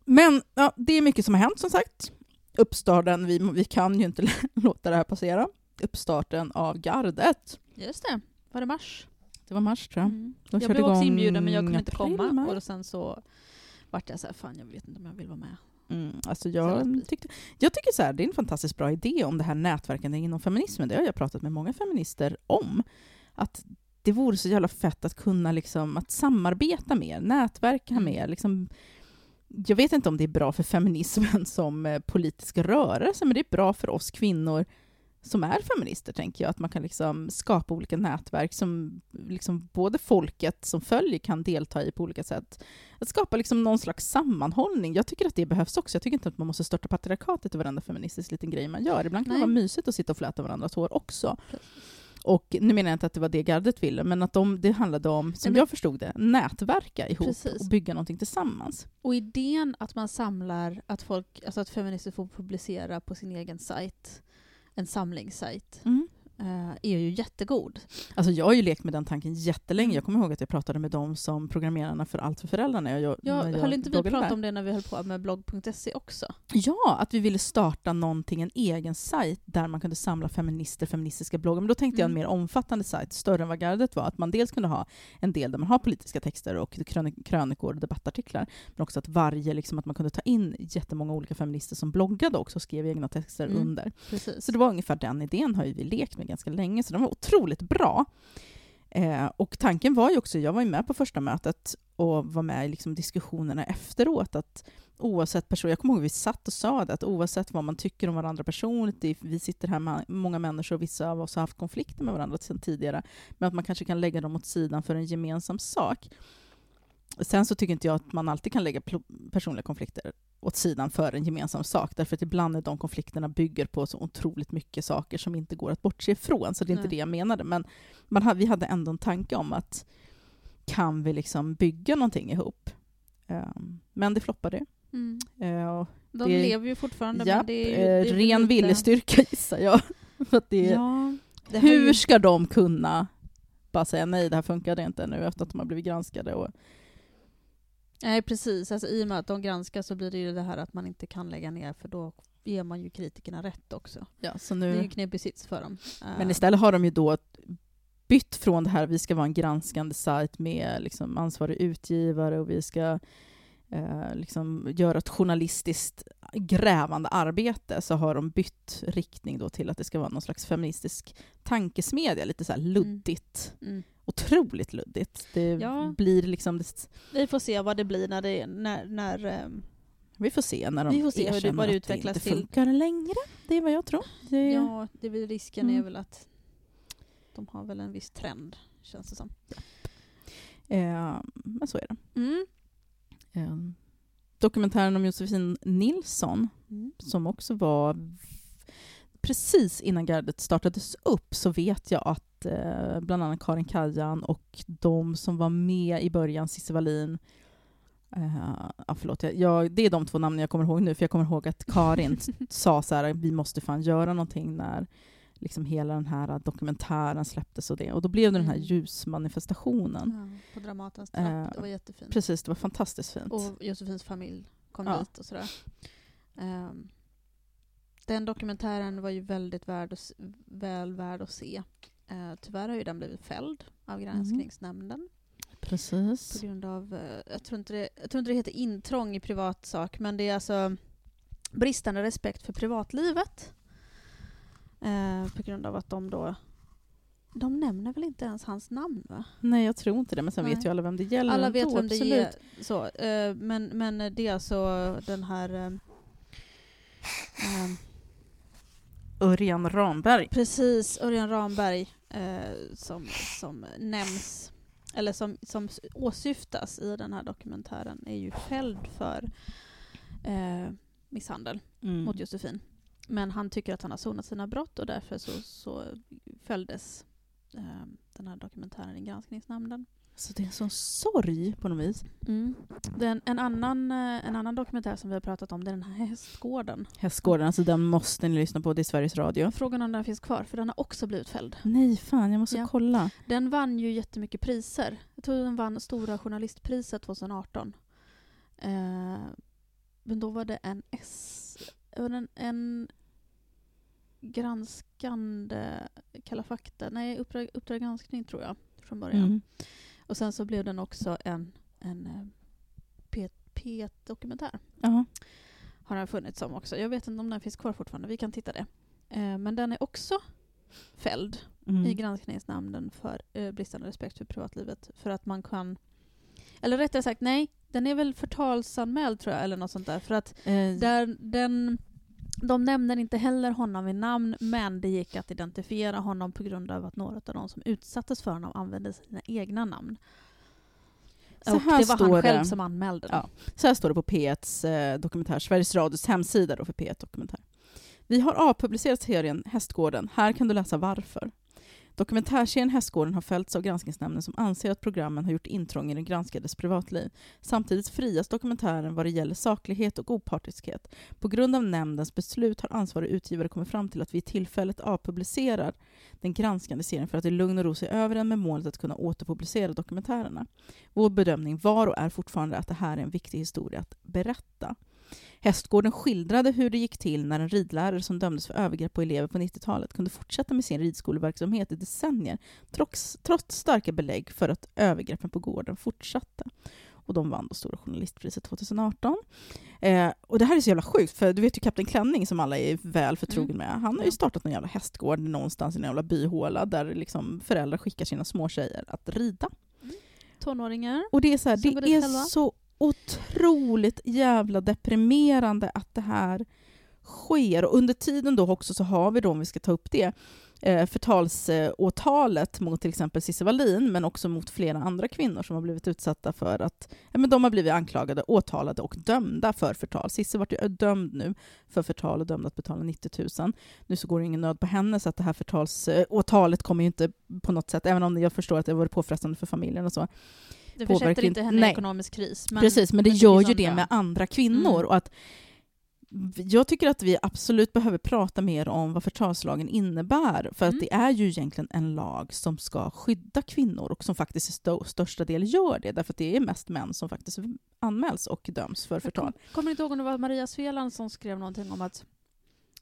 men ja, det är mycket som har hänt som sagt. Uppstarten, vi, vi kan ju inte låta det här passera. Uppstarten av gardet. Just det, var det mars? Det var mars tror jag. Mm. Jag blev också inbjuden men jag kunde inte komma. Och sen så vart jag så här, fan jag vet inte om jag vill vara med. Mm, alltså jag, tyckte, jag tycker så här, det är en fantastiskt bra idé om det här nätverkande inom feminismen. Det har jag pratat med många feminister om. Att det vore så jävla fett att kunna liksom, att samarbeta mer, nätverka mer. Liksom, jag vet inte om det är bra för feminismen som politisk rörelse, men det är bra för oss kvinnor som är feminister, tänker jag, att man kan liksom skapa olika nätverk som liksom både folket som följer kan delta i på olika sätt. Att skapa liksom någon slags sammanhållning. Jag tycker att det behövs också. Jag tycker inte att man måste störta patriarkatet i varenda feministisk liten grej man gör. Ibland kan Nej. Det vara mysigt att sitta och fläta varandras hår också. Och nu menar jag inte att det var det gardet ville, men att de, det handlade om, som men, jag förstod det, nätverka ihop precis. Och bygga någonting tillsammans. Och idén att man samlar, att folk, alltså att feminister får publicera på sin egen sajt, en samlingssajt, mm. uh, är ju jättegod. Alltså jag har ju lekt med den tanken jättelänge. Jag kommer ihåg att jag pratade med dem som programmerarna för Allt för föräldrarna. Jag, jag, jag höll inte vi pratat om det när vi höll på med blogg punkt se också? Ja, att vi ville starta någonting, en egen sajt där man kunde samla feminister, feministiska bloggar. Men då tänkte mm. jag en mer omfattande sajt, större än vad gardet var. Att man dels kunde ha en del där man har politiska texter och krön- krönikor och debattartiklar. Men också att varje, liksom, att man kunde ta in jättemånga olika feminister som bloggade också och skrev egna texter mm. under. Precis. Så det var ungefär den idén har ju vi lekt med ganska länge, så de var otroligt bra. Eh, och tanken var ju också, jag var ju med på första mötet och var med i liksom diskussionerna efteråt, att oavsett person, jag kommer ihåg vi satt och sa det, att oavsett vad man tycker om varandra personligt, vi sitter här med många människor och vissa av oss har haft konflikter med varandra sedan tidigare, men att man kanske kan lägga dem åt sidan för en gemensam sak. Sen så tycker inte jag att man alltid kan lägga personliga konflikter åt sidan för en gemensam sak. Därför att ibland är de konflikterna bygger på så otroligt mycket saker som inte går att bortse ifrån. Så det är inte Nej. Det jag menade. Men man, vi hade ändå en tanke om att kan vi liksom bygga någonting ihop? Um, men det floppade. Mm. Uh, de det, lever ju fortfarande. Japp, men det är, det är ren lite... viljestyrka gissar jag. För att det, ja, det här hur ju... ska de kunna bara säga nej, det här funkar det inte nu efter att de har blivit granskade och... Nej, precis. Alltså, i och med att de granskar så blir det ju det här att man inte kan lägga ner, för då ger man ju kritikerna rätt också. Ja, så nu... Det är ju knepig sits för dem. Men istället har de ju då bytt från det här, vi ska vara en granskande sajt med liksom ansvarig utgivare och vi ska eh, liksom göra ett journalistiskt grävande arbete, så har de bytt riktning då till att det ska vara någon slags feministisk tankesmedja, lite så här luddigt. Mm. Mm. Otroligt luddigt. Det ja. Blir liksom... Det... Vi får se vad det blir när det... När, när, vi får se när de vi får se hur det, vad det utvecklas till. Det funkar längre, det är vad jag tror. Det... Ja, det är risken mm. är väl att de har väl en viss trend, känns det som. Ja. Eh, men så är det. Mm. Eh, dokumentären om Josefin Nilsson mm. som också var... Precis innan gardet startades upp så vet jag att eh, bland annat Karin Kajan och de som var med i början, Cissi Wallin. Eh, ah, förlåt, jag, jag, det är de två namnen jag kommer ihåg nu, för jag kommer ihåg att Karin sa så här, vi måste fan göra någonting när liksom hela den här dokumentären släpptes och det. Och då blev det mm. den här ljusmanifestationen. Ja, på Dramatens trapp, eh, det var jättefint. Precis, det var fantastiskt fint. Och Josefins familj kom ja. Dit och sådär. Um. Den dokumentären var ju väldigt värd att, väl värd att se. Eh, tyvärr har ju den blivit fälld av granskningsnämnden. Precis. På grund av, eh, jag, tror inte det, jag tror inte det heter intrång i privatsak, men det är alltså bristande respekt för privatlivet. Eh, på grund av att de då, de nämner väl inte ens hans namn, va? Nej, jag tror inte det, men sen Nej. Vet ju alla vem det gäller. Alla vet då, vem absolut. Det är. Så, eh, men, men det är alltså den här... Eh, eh, Örjan Ramberg. Precis, Örjan Ramberg eh, som, som nämns eller som, som åsyftas i den här dokumentären är ju fälld för eh, misshandel mm. mot Josefin. Men han tycker att han har sonat sina brott och därför så, så fälldes eh, den här dokumentären i granskningsnämnden. Så det är en sån sorg på något vis. Mm. Den, en, annan, en annan dokumentär som vi har pratat om, det är den här Hästgården. Hästgården, alltså den måste ni lyssna på, det är Sveriges Radio. Frågan om den finns kvar, för den har också blivit fälld. Nej fan, jag måste ja. kolla. Den vann ju jättemycket priser. Jag tror den vann Stora journalistpriset tjugo arton. Eh, men då var det en S... En, en granskande Kalla fakta. Nej, uppdrag, uppdrag granskning tror jag från början. Mm. Och sen så blev den också en, en P ett-dokumentär. Uh-huh. Har den funnits som också. Jag vet inte om den finns kvar fortfarande. Vi kan titta det. Eh, men den är också fälld mm. i granskningsnämnden för eh, bristande respekt för privatlivet. För att man kan... Eller rättare sagt, nej. Den är väl förtalsanmäld tror jag. Eller något sånt där. För att eh. där, den... de nämner inte heller honom i namn, men det gick att identifiera honom på grund av att några av de som utsattes för honom använde sina egna namn. Så här det var står han själv det. Som anmälde. Ja. Så här står det på P etts eh, dokumentär, Sveriges Radios hemsida då för P ett Dokumentär. Vi har avpublicerat serien Hästgården. Här kan du läsa varför. Dokumentärserien Hästgården har fällts av granskningsnämnden som anser att programmen har gjort intrång i den granskades privatliv. Samtidigt frias dokumentären vad det gäller saklighet och opartiskhet. På grund av nämndens beslut har ansvarig utgivare kommit fram till att vi i tillfället avpublicerar den granskande serien för att i lugn och ro se över den med målet att kunna återpublicera dokumentärerna. Vår bedömning var och är fortfarande att det här är en viktig historia att berätta. Hästgården skildrade hur det gick till när en ridlärare som dömdes för övergrepp på elever på nittiotalet kunde fortsätta med sin ridskoleverksamhet i decennier trots, trots starka belägg för att övergreppen på gården fortsatte. Och de vann då Stora journalistpriset tjugoarton. Eh, och det här är så jävla sjukt, för du vet ju Kapten Klänning som alla är väl förtrogen med. Han har ju startat någon jävla hästgård någonstans i en jävla byhåla där liksom föräldrar skickar sina små tjejer att rida. Mm. Tonåringar. Och det är så här, det, det är själva. Så otroligt jävla deprimerande att det här sker. Och under tiden då också så har vi då, om vi ska ta upp det, eh, förtalsåtalet mot till exempel Cissi Wallin, men också mot flera andra kvinnor som har blivit utsatta för att ja, men de har blivit anklagade, åtalade och dömda för förtal. Cissi vart ju dömd nu för förtal och dömd att betala nittio tusen. Nu så går det ingen nöd på henne, så att det här förtalsåtalet kommer ju inte på något sätt, även om jag förstår att det var påfrestande för familjen och så. Det försätter inte henne i ekonomisk kris. Men, precis, men det men gör ju det med andra kvinnor. Mm. Och att, jag tycker att vi absolut behöver prata mer om vad förtalslagen innebär. För mm. att det är ju egentligen en lag som ska skydda kvinnor och som faktiskt i st- största del gör det. Därför att det är mest män som faktiskt anmäls och döms för förtal. Jag kom, kommer inte ihåg om det var Maria Sveland som skrev någonting om att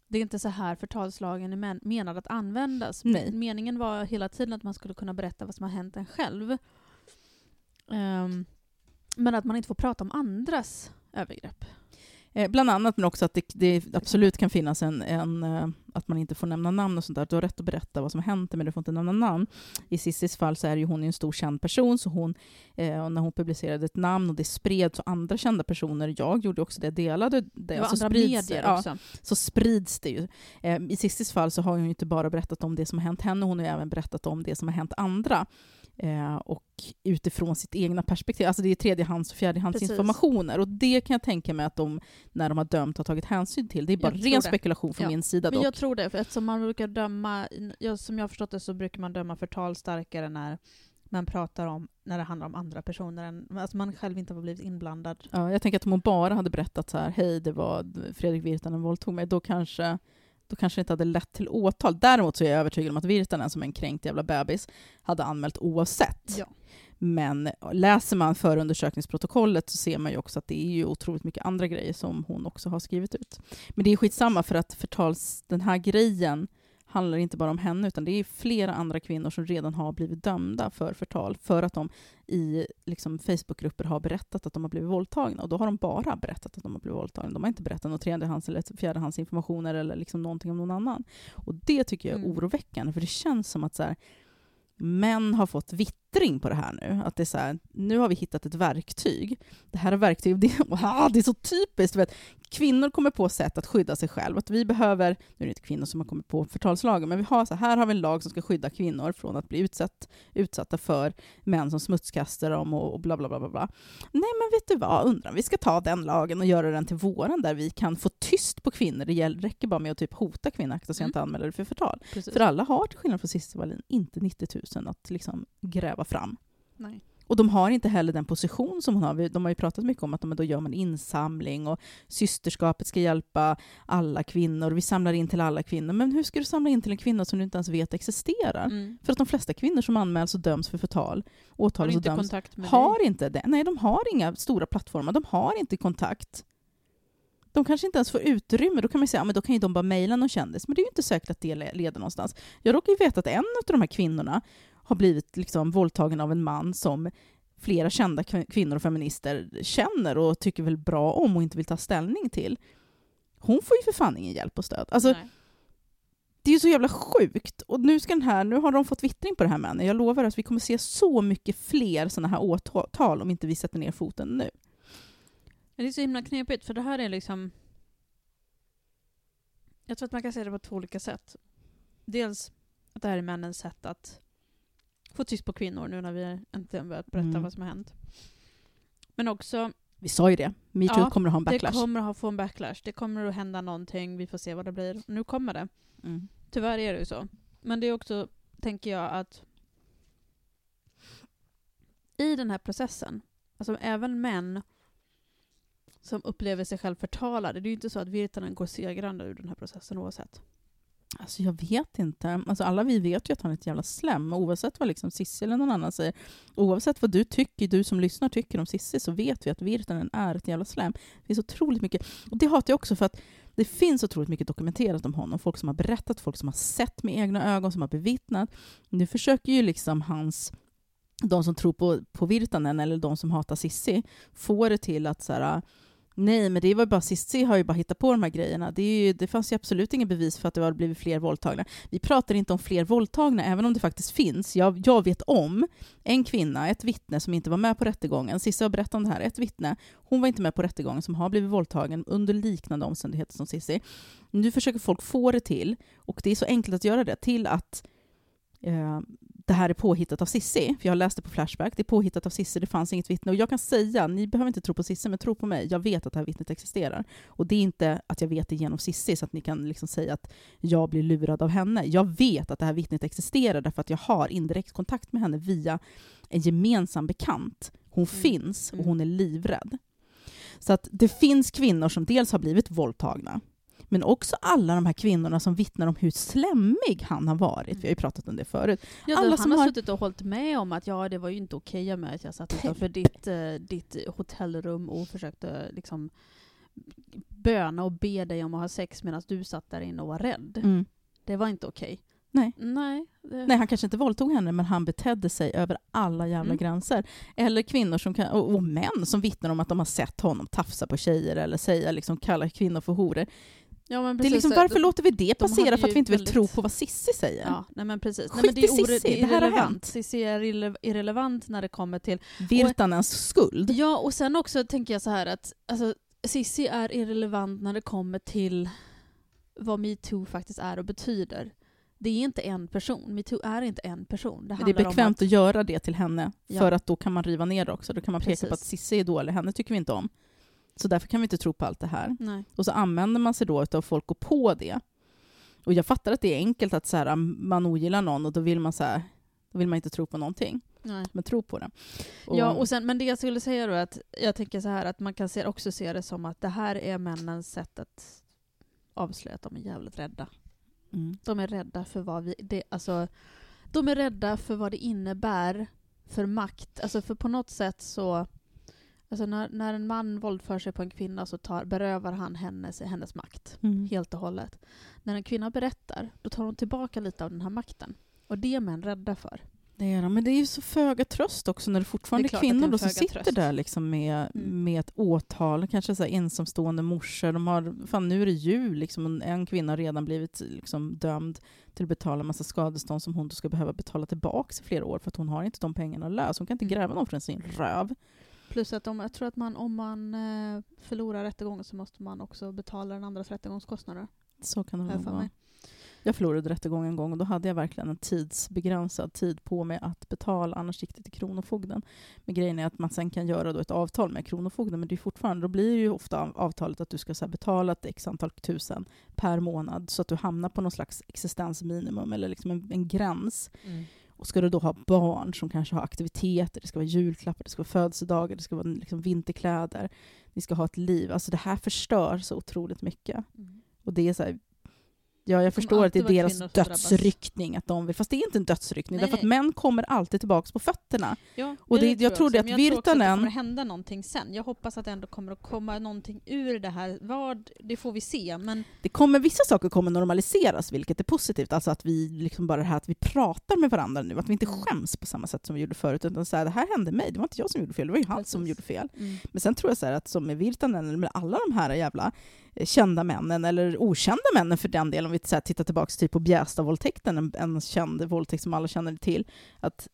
det är inte så här förtalslagen är men- menad att användas. Nej. Meningen var hela tiden att man skulle kunna berätta vad som har hänt en själv. Um, men att man inte får prata om andras övergrepp. Eh, bland annat, men också att det, det absolut kan finnas en, en eh, att man inte får nämna namn och sånt där. Du har rätt att berätta vad som hänt, men du får inte nämna namn. I Cissis fall så är ju hon ju en stor känd person, så hon, eh, när hon publicerade ett namn och det spreds och andra kända personer, jag gjorde också det, delade det. Ja, så andra sprids, medier också. Ja, så sprids det ju. Eh, I Cissis fall så har hon ju inte bara berättat om det som har hänt henne, hon har ju även berättat om det som har hänt andra. Eh, och utifrån sitt egna perspektiv. Alltså det är tredjehands- och fjärdehandsinformationer. Och det kan jag tänka mig att de, när de har dömt, har tagit hänsyn till. Det är bara ren det. spekulation från ja. min sida. Men dock. Jag tror det, för eftersom man brukar döma, jag, som jag har förstått det så brukar man döma förtal starkare när man pratar om, när det handlar om andra personer än, alltså man själv inte har blivit inblandad. Ja, jag tänker att om hon bara hade berättat så här, hej det var Fredrik Virtanen våldtog mig, då kanske... då kanske inte hade lett till åtal. Däremot så är jag övertygad om att Virtanen, som en kränkt jävla bebis, hade anmält oavsett. Ja. Men läser man förundersökningsprotokollet så ser man ju också att det är ju otroligt mycket andra grejer som hon också har skrivit ut. Men det är skitsamma, för att förtals, den här grejen handlar inte bara om henne, utan det är flera andra kvinnor som redan har blivit dömda för förtal för att de i liksom Facebookgrupper har berättat att de har blivit våldtagna, och då har de bara berättat att de har blivit våldtagna. De har inte berättat något tredjehands eller fjärdehandsinformationer eller liksom någonting om någon annan. Och det tycker jag är mm. oroväckande, för det känns som att så här, män har fått vittring på det här nu. Att det är så här, nu har vi hittat ett verktyg. Det här är verktyg, det, wow, det är så typiskt. Vet. Kvinnor kommer på sätt att skydda sig själv. Att vi behöver, nu är det inte kvinnor som har kommit på förtalslagen, men vi har så här har vi en lag som ska skydda kvinnor från att bli utsatt, utsatta för män som smutskastar dem och, och bla bla bla bla bla. Nej, men vet du vad, undrar vi ska ta den lagen och göra den till våran, där vi kan få tyst på kvinnor. Det räcker bara med att typ hota kvinnor att jag inte anmäler det för förtal. Precis. För alla har, till skillnad från Cissi Wallin, inte nittio tusen att liksom gräva fram. Nej. Och de har inte heller den position som hon har. De har ju pratat mycket om att de, då gör man insamling och systerskapet ska hjälpa alla kvinnor. Vi samlar in till alla kvinnor. Men hur ska du samla in till en kvinna som du inte ens vet existerar? Mm. För att de flesta kvinnor som anmäls och döms för förtal, åtalas och döms, har dig? inte det. Nej, de har inga stora plattformar. De har inte kontakt. De kanske inte ens får utrymme. Då kan man säga, ja, men då kan ju de bara mejla någon kändis. Men det är ju inte säkert att det leder någonstans. Jag råkar ju veta att en av de här kvinnorna har blivit liksom våldtagen av en man som flera kända kvinnor och feminister känner och tycker väl bra om och inte vill ta ställning till. Hon får ju för fan ingen hjälp och stöd. Alltså, det är ju så jävla sjukt. Och nu, ska den här, nu har de fått vittring på det här, männen. Jag lovar att vi kommer se så mycket fler sådana här åtal om inte vi sätter ner foten nu. Det är så himla knepigt, för det här är liksom Jag tror att man kan säga det på två olika sätt. Dels att det här är männens sätt att få tyst på kvinnor nu när vi äntligen börjat berätta mm. vad som har hänt. Men också... Vi sa ju det. MeToo ja, kommer att ha en backlash. Det kommer att få en backlash. Det kommer att hända någonting. Vi får se vad det blir. Nu kommer det. Mm. Tyvärr är det ju så. Men det är också, tänker jag, att i den här processen, alltså även män som upplever sig själv förtalade, det är ju inte så att Virtanen går segrande ur den här processen oavsett. Alltså jag vet inte. Alltså alla vi vet ju att han är ett jävla slem. Oavsett vad liksom Sissi eller någon annan säger. Oavsett vad du tycker, du som lyssnar tycker om Sissi, så vet vi att Virtanen är ett jävla slem. Det finns otroligt mycket. Och det hatar jag också för att det finns otroligt mycket dokumenterat om honom. Folk som har berättat, folk som har sett med egna ögon, som har bevittnat. Nu försöker ju liksom hans... De som tror på, på Virtanen eller de som hatar Sissi får det till att så här... Nej, men det var ju bara Sissi har ju bara hittat på de här grejerna. Det, är ju, det fanns ju absolut ingen bevis för att det har blivit fler våldtagna. Vi pratar inte om fler våldtagna, även om det faktiskt finns. Jag, jag vet om en kvinna, ett vittne som inte var med på rättegången. Sissi har berättat om det här. Ett vittne, hon var inte med på rättegången som har blivit våldtagen under liknande omständigheter som Sissi. Nu försöker folk få det till, och det är så enkelt att göra det, till att... Eh, det här är påhittat av Sissi, för jag läste på Flashback, det är påhittat av Sissi, det fanns inget vittne. Och jag kan säga, ni behöver inte tro på Sissi, men tro på mig, jag vet att det här vittnet existerar. Och det är inte att jag vet det genom Sissi så att ni kan liksom säga att jag blir lurad av henne. Jag vet att det här vittnet existerar därför att jag har indirekt kontakt med henne via en gemensam bekant. Hon mm. finns och hon är livrädd. Så att det finns kvinnor som dels har blivit våldtagna, men också alla de här kvinnorna som vittnar om hur slemmig han har varit. Vi har ju pratat om det förut. Ja, alla han som har, har suttit och hållit med om att ja, det var ju inte okej med att jag satt utanför ditt, eh, ditt hotellrum och försökte liksom böna och be dig om att ha sex medan du satt där inne och var rädd. Mm. Det var inte okej. Nej. Nej, det... Nej, han kanske inte våldtog henne, men han betedde sig över alla jävla mm. gränser. Eller kvinnor som kan, och, och män som vittnar om att de har sett honom tafsa på tjejer eller säga, liksom, kalla kvinnor för horor. Ja, men precis, det är liksom, varför de, låter vi det passera för att vi inte vill väldigt... tro på vad Sissi säger? Ja, nej, men precis. Skit nej, men det är i Sissi, det här har hänt. Sissi är irrelevant när det kommer till... Virtanens och, skuld. Ja, och sen också tänker jag så här att alltså, Sissi är irrelevant när det kommer till vad MeToo faktiskt är och betyder. Det är inte en person. MeToo är inte en person. Det, det är bekvämt att... att göra det till henne för ja. Att då kan man riva ner också. Då kan man peka precis. På att Sissi är dålig. Henne tycker vi inte om. Så därför kan vi inte tro på allt det här. Nej. Och så använder man sig då av folk och på det. Och jag fattar att det är enkelt att så här, man ogillar någon och då vill man, så här, då vill man inte tro på någonting. Nej. Men tro på det. Och... Ja, och sen, men det jag skulle säga då är att jag tänker så här att man kan se, också se det som att det här är männens sätt att avslöja att de är jävligt rädda. Mm. De är rädda för vad vi... Det, alltså, de är rädda för vad det innebär för makt. Alltså för på något sätt så... Alltså när, när en man våldför sig på en kvinna så tar, berövar han hennes, hennes makt mm. helt och hållet. När en kvinna berättar, då tar hon tillbaka lite av den här makten. Och det är män rädda för. Det är, men det är ju så föga tröst också när det fortfarande det är kvinnor då som sitter tröst. Där liksom med, mm. med ett åtal. Kanske så här ensamstående morsor. De har, fan nu är det ju liksom, en kvinna har redan blivit liksom, dömd till att betala en massa skadestånd som hon då ska behöva betala tillbaka i flera år för att hon har inte de pengarna att lösa. Hon kan inte mm. gräva någon från sin röv. Plus att om, jag tror att man, om man förlorar rättegången så måste man också betala den andras rättegångskostnader. Så kan det vara. Jag förlorade rättegången en gång och då hade jag verkligen en tidsbegränsad tid på mig att betala, annars gick det till kronofogden. Men grejen är att man sen kan göra då ett avtal med kronofogden, men det är fortfarande, då blir ju ofta avtalet att du ska så här betala ett x antal tusen per månad så att du hamnar på någon slags existensminimum eller liksom en, en gräns. Mm. Och ska du då ha barn som kanske har aktiviteter, det ska vara julklappar, det ska vara födelsedagar, det ska vara liksom vinterkläder, ni ska ha ett liv. Alltså det här förstör så otroligt mycket. Mm. Och det är så här, ja, jag förstår att det är deras dödsryckning att de vill, fast det är inte en dödsryckning nej, därför nej. Att män kommer alltid tillbaka på fötterna. Ja, och det, det jag, jag tror det att Virtanen... Jag tror att det kommer hända någonting sen. Jag hoppas att det ändå kommer att komma någonting ur det här. Vad, det får vi se. Men... Det kommer, vissa saker kommer normaliseras, vilket är positivt. Alltså att vi liksom bara det här att vi pratar med varandra nu, att vi inte skäms på samma sätt som vi gjorde förut, utan så här, det här hände mig, det var inte jag som gjorde fel, det var ju han precis. Som gjorde fel. Mm. Men sen tror jag så här att som med Virtanen eller med alla de här jävla kända männen eller okända männen för den delen. Om vi så här, tittar tillbaka typ på Bjärsta-våldtäkten, en, en känd våldtäkt som alla känner till, att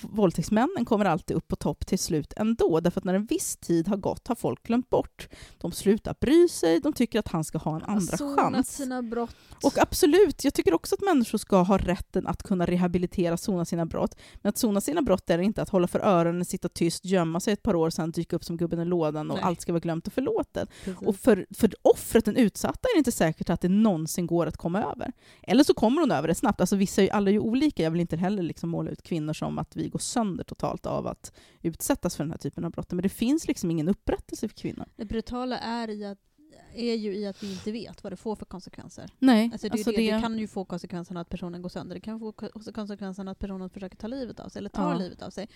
våldtäktsmännen kommer alltid upp på topp till slut ändå, därför att när en viss tid har gått har folk glömt bort. De slutar bry sig, de tycker att han ska ha en andra alltså, chans. Sina brott. Och absolut, jag tycker också att människor ska ha rätten att kunna rehabilitera, sona sina brott. Men att sona sina brott är inte att hålla för öronen, sitta tyst, gömma sig ett par år sedan, dyka upp som gubben i lådan och Nej. allt ska vara glömt och förlåtet. Precis. Och för, för offret, den utsatta, är det inte säkert att det någonsin går att komma över. Eller så kommer hon över det snabbt. Alltså vissa är ju, alla är ju olika. Jag vill inte heller liksom måla ut kvinnor som att vi går sönder totalt av att utsättas för den här typen av brott. Men det finns liksom ingen upprättelse för kvinnor. Det brutala är i att är ju i att vi inte vet vad det får för konsekvenser. Nej, alltså det, alltså det, det... det kan ju få konsekvenserna att personen går sönder. Det kan få konsekvenserna att personen försöker ta livet av sig eller tar ja. livet av sig.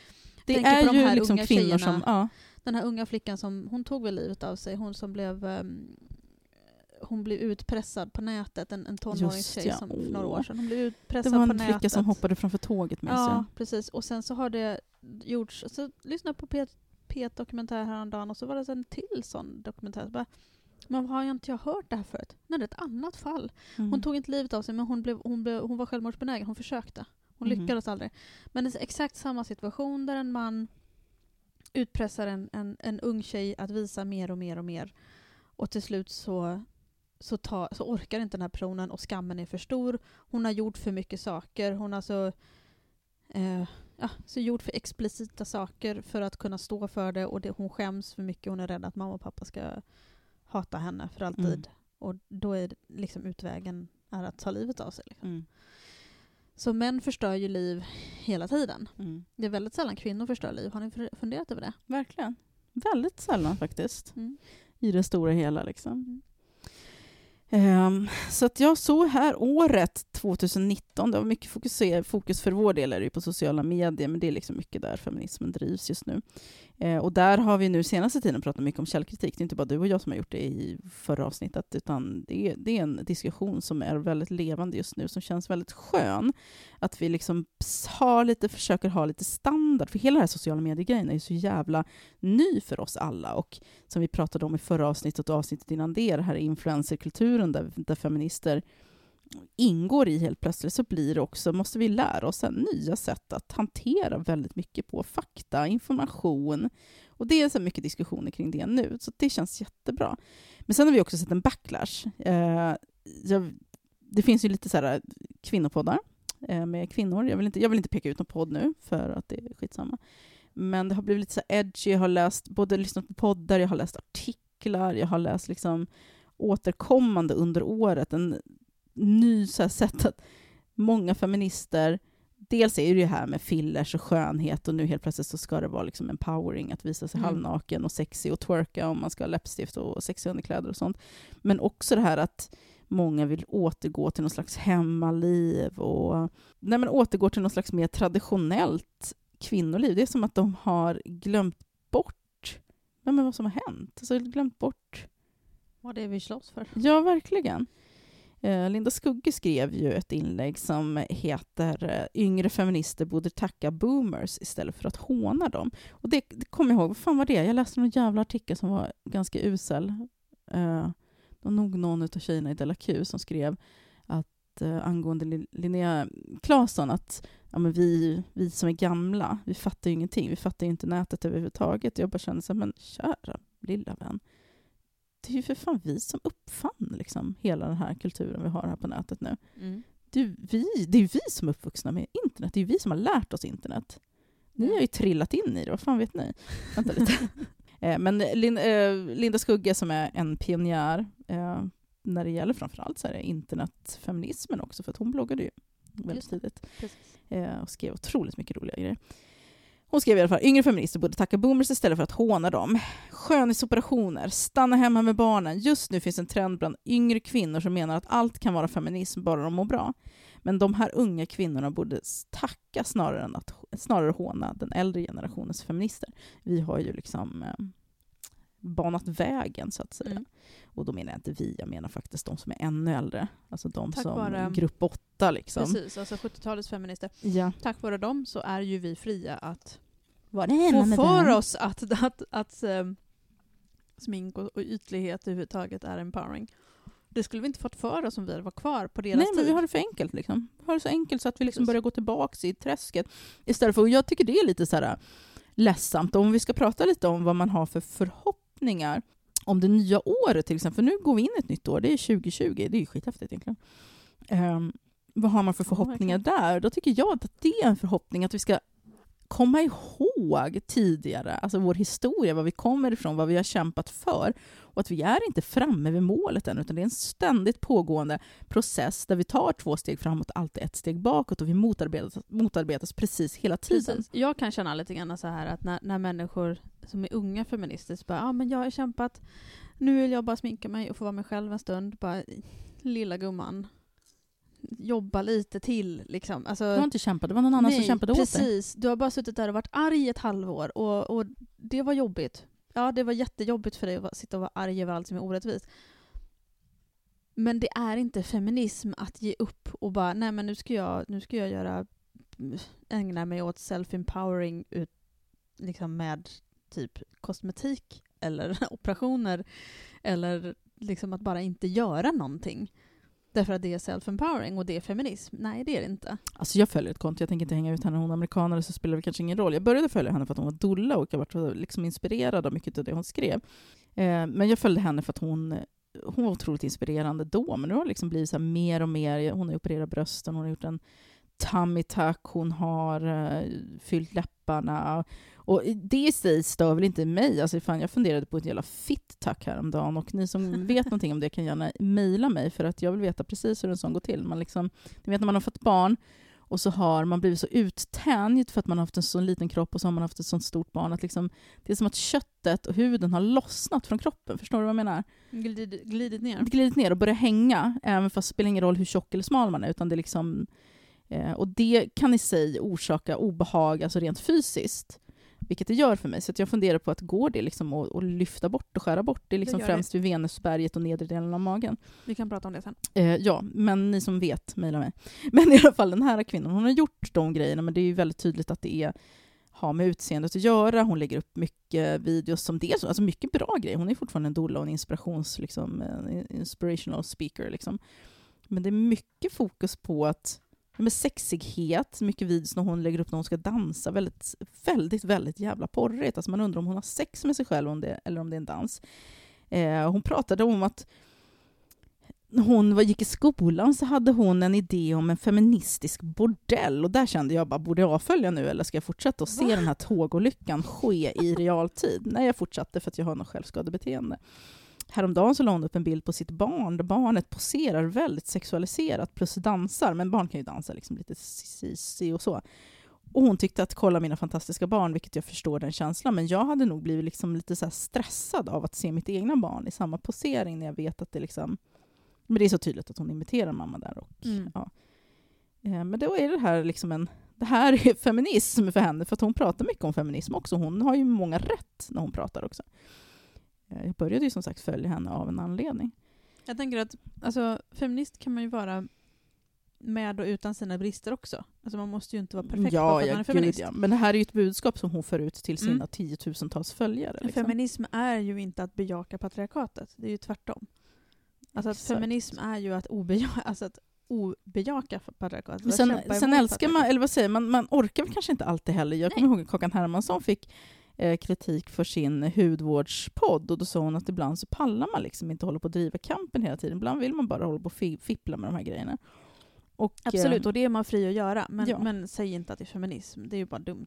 Det Tänker är de ju liksom kvinnor tjejerna, som... Ja. Den här unga flickan som hon tog väl livet av sig. Hon som blev... Um, hon blev utpressad på nätet, en, en tonårig tjej ja. som för några år sedan. Hon blev utpressad på nätet. Det var en flicka som hoppade framför tåget med sig. Ja, precis. Och sen så har det gjorts... Så lyssnade på P- P ett-dokumentär häromdagen och så var det en till sån dokumentär. Så bara... Men har jag inte jag hört det här förut? Nej, det är ett annat fall. Hon mm. tog inte livet av sig, men hon, blev, hon, blev, hon var självmordsbenägen. Hon försökte. Hon mm. lyckades aldrig. Men det är exakt samma situation där en man utpressar en, en, en ung tjej att visa mer och mer och mer. Och till slut så, så, ta, så orkar inte den här personen och skammen är för stor. Hon har gjort för mycket saker. Hon har så, eh, ja, så gjort för explicita saker för att kunna stå för det. Och det, hon skäms för mycket. Hon är rädd att mamma och pappa ska... hata henne för alltid. Mm. Och då är liksom utvägen är att ta livet av sig. Liksom. Mm. Så män förstör ju liv hela tiden. Mm. Det är väldigt sällan kvinnor förstör liv. Har ni funderat över det? Verkligen. Väldigt sällan faktiskt. Mm. I det stora hela liksom. Mm. Um, så att jag såg här året tjugonitton. Det var mycket fokus, fokus för vår del är det ju på sociala medier. Men det är liksom mycket där feminismen drivs just nu. Och där har vi nu senaste tiden pratat mycket om källkritik. Det är inte bara du och jag som har gjort det i förra avsnittet, utan det är, det är en diskussion som är väldigt levande just nu, som känns väldigt skön. Att vi liksom har lite, försöker ha lite standard. För hela den här sociala mediegrejen är ju så jävla ny för oss alla. Och som vi pratade om i förra avsnittet och avsnittet innan det, det här influencerkulturen där, där feminister ingår i helt plötsligt, så blir det också, måste vi lära oss en nya sätt att hantera väldigt mycket på fakta, information, och det är så mycket diskussioner kring det nu, så det känns jättebra. Men sen har vi också sett en backlash. Eh, jag, det finns ju lite så här kvinnopoddar eh, med kvinnor. Jag vill inte, jag vill inte peka ut någon podd nu för att det är skitsamma. Men det har blivit lite så här edgy. Jag har läst, både lyssnat på poddar, jag har läst artiklar, jag har läst liksom återkommande under året en ny så här sätt att många feminister, dels är ju det här med fillers och skönhet, och nu helt plötsligt så ska det vara liksom empowering att visa sig mm. halvnaken och sexy och twerka om man ska ha läppstift och sexy underkläder och sånt, men också det här att många vill återgå till någon slags hemmaliv och nej, men återgår till någon slags mer traditionellt kvinnoliv. Det är som att de har glömt bort nej, men vad som har hänt, alltså glömt bort vad det är vi slåss för. Ja, verkligen. Linda Skugge skrev ju ett inlägg som heter "Yngre feminister borde tacka boomers istället för att håna dem". Och det, det kommer jag ihåg, vad fan var det? Jag läste någon jävla artikel som var ganska usel. Uh, det var nog någon av tjejerna i Della Q som skrev att uh, angående Linnea Claesson att ja, men vi, vi som är gamla, vi fattar ju ingenting. Vi fattar ju inte nätet överhuvudtaget. Jag bara kände så här, men kära lilla vän. Det är ju för fan vi som uppfann liksom hela den här kulturen vi har här på nätet nu. Mm. Det är ju vi, det är vi som är uppvuxna med internet. Det är ju vi som har lärt oss internet. Ni mm. har ju trillat in i det. Vad fan vet ni? Vänta lite. Men Lin, äh, Linda Skugge som är en pionjär äh, när det gäller framförallt så här internetfeminismen också. För att hon bloggade ju väldigt tidigt. Äh, och skrev otroligt mycket roliga grejer. Hon skrev i alla fall, yngre feminister borde tacka boomers istället för att håna dem. Skönhetsoperationer, stanna hemma med barnen. Just nu finns en trend bland yngre kvinnor som menar att allt kan vara feminism bara de mår bra. Men de här unga kvinnorna borde tacka snarare än att snarare håna den äldre generationens feminister. Vi har ju liksom eh, banat vägen så att säga. Mm. Och då menar jag inte vi, jag menar faktiskt de som är ännu äldre. Alltså de tack som vare, grupp åtta liksom. Precis, alltså sjuttiotalets feminister. Ja. Tack vare dem så är ju vi fria att få för den? oss att, att, att, att smink och, och ytlighet överhuvudtaget är empowering. Det skulle vi inte fått för oss om vi var kvar på deras tid. Nej, men vi har det för enkelt. Liksom. Vi har det så enkelt så att vi liksom börjar gå tillbaka i träsket. Istället för, och jag tycker det är lite så här ledsamt. Om vi ska prata lite om vad man har för förhoppningar om det nya året till exempel. För nu går vi in ett nytt år. Det är tjugo tjugo. Det är ju skithäftigt egentligen. Um, vad har man för förhoppningar oh, där? Då tycker jag att det är en förhoppning att vi ska komma ihåg tidigare, alltså vår historia, vad vi kommer ifrån, vad vi har kämpat för, och att vi är inte framme vid målet än, utan det är en ständigt pågående process där vi tar två steg framåt, alltid ett steg bakåt, och vi motarbetas, motarbetas precis hela tiden. Precis. Jag kan känna lite grann så här att när, när människor som är unga feminister bara, ja ah, men jag har kämpat, nu vill jag bara sminka mig och få vara mig själv en stund, bara lilla gumman. Jobba lite till liksom. Alltså, du har inte kämpat, det var någon annan nej, som kämpade åt dig. Precis, du har bara suttit där och varit arg ett halvår och, och det var jobbigt. Ja, det var jättejobbigt för dig att sitta och vara arg över allt som är orättvist. Men det är inte feminism att ge upp och bara, nej men nu ska jag, nu ska jag göra, ägna mig åt self-empowering ut, liksom med typ kosmetik eller operationer eller liksom att bara inte göra någonting. Därför att det är self-empowering och det är feminism. Nej, det är det inte. Alltså jag följer ett konto. Jag tänker inte hänga ut henne. Hon är amerikanare så spelar det kanske ingen roll. Jag började följa henne för att hon var doula och jag var liksom inspirerad av mycket av det hon skrev. Eh, men jag följde henne för att hon, hon var otroligt inspirerande då. Men nu har det liksom blivit så här mer och mer. Hon har opererat brösten. Hon har gjort en tummy tuck. Hon har eh, fyllt läpparna. Och det i sig stör väl inte mig. Alltså fan, jag funderade på ett jävla fit tack häromdagen. Och ni som vet någonting om det kan gärna mejla mig. För att jag vill veta precis hur en sån går till. Man liksom, ni vet när man har fått barn. Och så har man blivit så uttänjt för att man har haft en sån liten kropp. Och så har man haft ett sånt stort barn. Att liksom, det är som att köttet och huden har lossnat från kroppen. Förstår du vad jag menar? Glid, glidit ner. Glidit ner och börjar hänga. Även fast det spelar ingen roll hur tjock eller smal man är. Utan det är liksom, eh, och det kan i sig orsaka obehag. Alltså rent fysiskt. Vilket det gör för mig. Så att jag funderar på att går det liksom och, och lyfta bort och skära bort. Det är liksom det främst det. Vid venusberget och nedre delen av magen. Vi kan prata om det sen. Eh, ja, men ni som vet, mejla mig. Men i alla fall den här kvinnan, hon har gjort de grejerna. Men det är ju väldigt tydligt att det är, har med utseendet att göra. Hon lägger upp mycket videos som det. Alltså mycket bra grejer. Hon är fortfarande en doula och en inspirations, liksom, en inspirational speaker. Liksom. Men det är mycket fokus på att med sexighet, mycket vids när hon lägger upp när hon ska dansa, väldigt, väldigt, väldigt jävla porrigt. Alltså man undrar om hon har sex med sig själv om det, eller om det är en dans. Eh, hon pratade om att när hon var, gick i skolan så hade hon en idé om en feministisk bordell och där kände jag bara, borde jag avfölja nu eller ska jag fortsätta att se Va? Den här tågolyckan ske i realtid? Nej, jag fortsatte för att jag har något självskadebeteende. Häromdagen så la hon upp en bild på sitt barn där barnet poserar väldigt sexualiserat plus dansar. Men barn kan ju dansa liksom lite sissi och så. Och hon tyckte att kolla mina fantastiska barn, vilket jag förstår den känslan. Men jag hade nog blivit liksom lite så här stressad av att se mitt egna barn i samma posering när jag vet att det liksom... Men det är så tydligt att hon imiterar mamma där. Och, mm. ja. Men då är det här liksom en... Det här är feminism för henne för att hon pratar mycket om feminism också. Hon har ju många rätt när hon pratar också. Jag började ju som sagt följa henne av en anledning. Jag tänker att alltså, feminist kan man ju vara med och utan sina brister också. Alltså man måste ju inte vara perfekt ja, för att man är feminist. Gud, ja. Men det här är ju ett budskap som hon för ut till sina mm. tiotusentals följare. Liksom. Feminism är ju inte att bejaka patriarkatet. Det är ju tvärtom. Alltså att feminism är ju att obejaka, alltså att obejaka patriarkatet. Sen, sen älskar man, eller vad säger man, man orkar väl kanske inte alltid heller. Jag kommer Nej. ihåg att Kakan Hermansson fick kritik för sin hudvårdspodd och då sa hon att ibland så pallar man liksom inte hålla på att driva kampen hela tiden. Ibland vill man bara hålla på och fippla med de här grejerna. Och, Absolut, och det är man fri att göra. Men, ja. men säg inte att det är feminism. Det är ju bara dumt.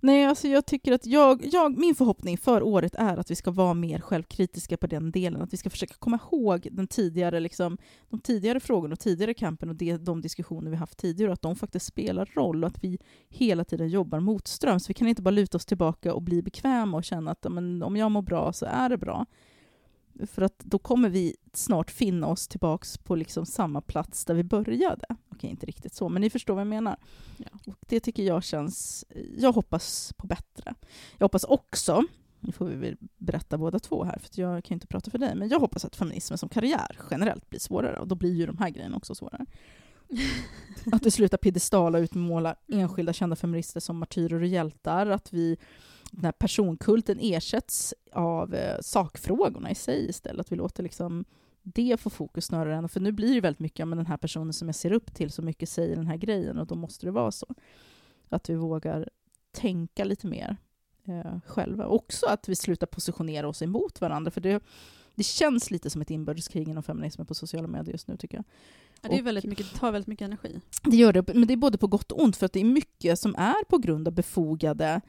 Nej, alltså jag tycker att jag, jag, min förhoppning för året är att vi ska vara mer självkritiska på den delen. Att vi ska försöka komma ihåg den tidigare, liksom, de tidigare frågorna och tidigare kampen och de, de diskussioner vi haft tidigare. Att de faktiskt spelar roll och att vi hela tiden jobbar mot ström. Så vi kan inte bara luta oss tillbaka och bli bekväma och känna att men, om jag mår bra så är det bra. För att då kommer vi snart finna oss tillbaks på liksom samma plats där vi började. Okej, inte riktigt så, men ni förstår vad jag menar. Ja. Och det tycker jag känns, jag hoppas på bättre. Jag hoppas också, nu får vi väl berätta båda två här för att jag kan ju inte prata för dig, men jag hoppas att feminismen som karriär generellt blir svårare och då blir ju de här grejerna också svårare. Att vi slutar piedestala och utmåla enskilda kända feminister som martyrer och hjältar. Att vi den här personkulten ersätts av eh, sakfrågorna i sig istället. Att vi låter liksom det få fokus snarare än, för nu blir det väldigt mycket, men den här personen som jag ser upp till så mycket säger den här grejen och då måste det vara så. Att vi vågar tänka lite mer eh, själva. Också att vi slutar positionera oss emot varandra, för det, det känns lite som ett inbördeskrig inom feminismen på sociala medier just nu tycker jag. Ja, det, är väldigt mycket, det tar väldigt mycket energi. Det gör det, men det är både på gott och ont, för att det är mycket som är på grund av befogade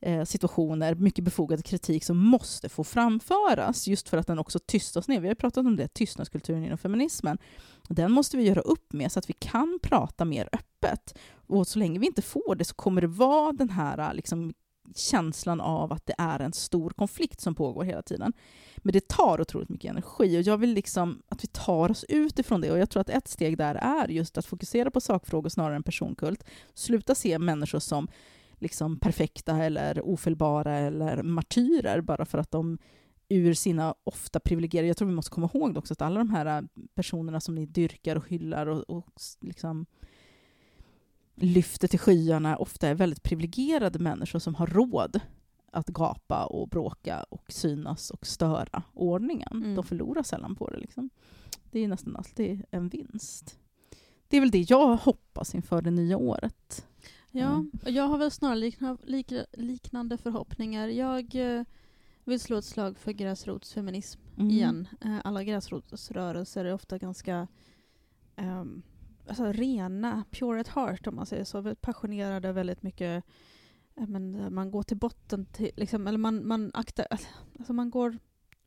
eh, situationer, mycket befogad kritik som måste få framföras just för att den också tystas ner. Vi har pratat om det, tystnadskulturen inom feminismen. Den måste vi göra upp med så att vi kan prata mer öppet. Och så länge vi inte får det så kommer det vara den här liksom, känslan av att det är en stor konflikt som pågår hela tiden. Men det tar otroligt mycket energi och jag vill liksom att vi tar oss ut ifrån det, och jag tror att ett steg där är just att fokusera på sakfrågor snarare än personkult. Sluta se människor som liksom perfekta eller ofelbara eller martyrer bara för att de ur sina ofta privilegierade, jag tror vi måste komma ihåg också att alla de här personerna som ni dyrkar och hyllar och, och liksom lyfter till skyarna ofta är väldigt privilegierade människor som har råd att gapa och bråka och synas och störa ordningen. Mm. De förlorar sällan på det. Liksom. Det är nästan alltid en vinst. Det är väl det jag hoppas inför det nya året. Ja, mm. Jag har väl snarare likna, lik, liknande förhoppningar. Jag eh, vill slå ett slag för gräsrotsfeminism mm. igen. Eh, alla gräsrotsrörelser är ofta ganska... Eh, Alltså, rena, pure at heart om man säger så, väldigt passionerade, väldigt mycket, men man går till botten till, liksom, eller man, man aktar, alltså man går,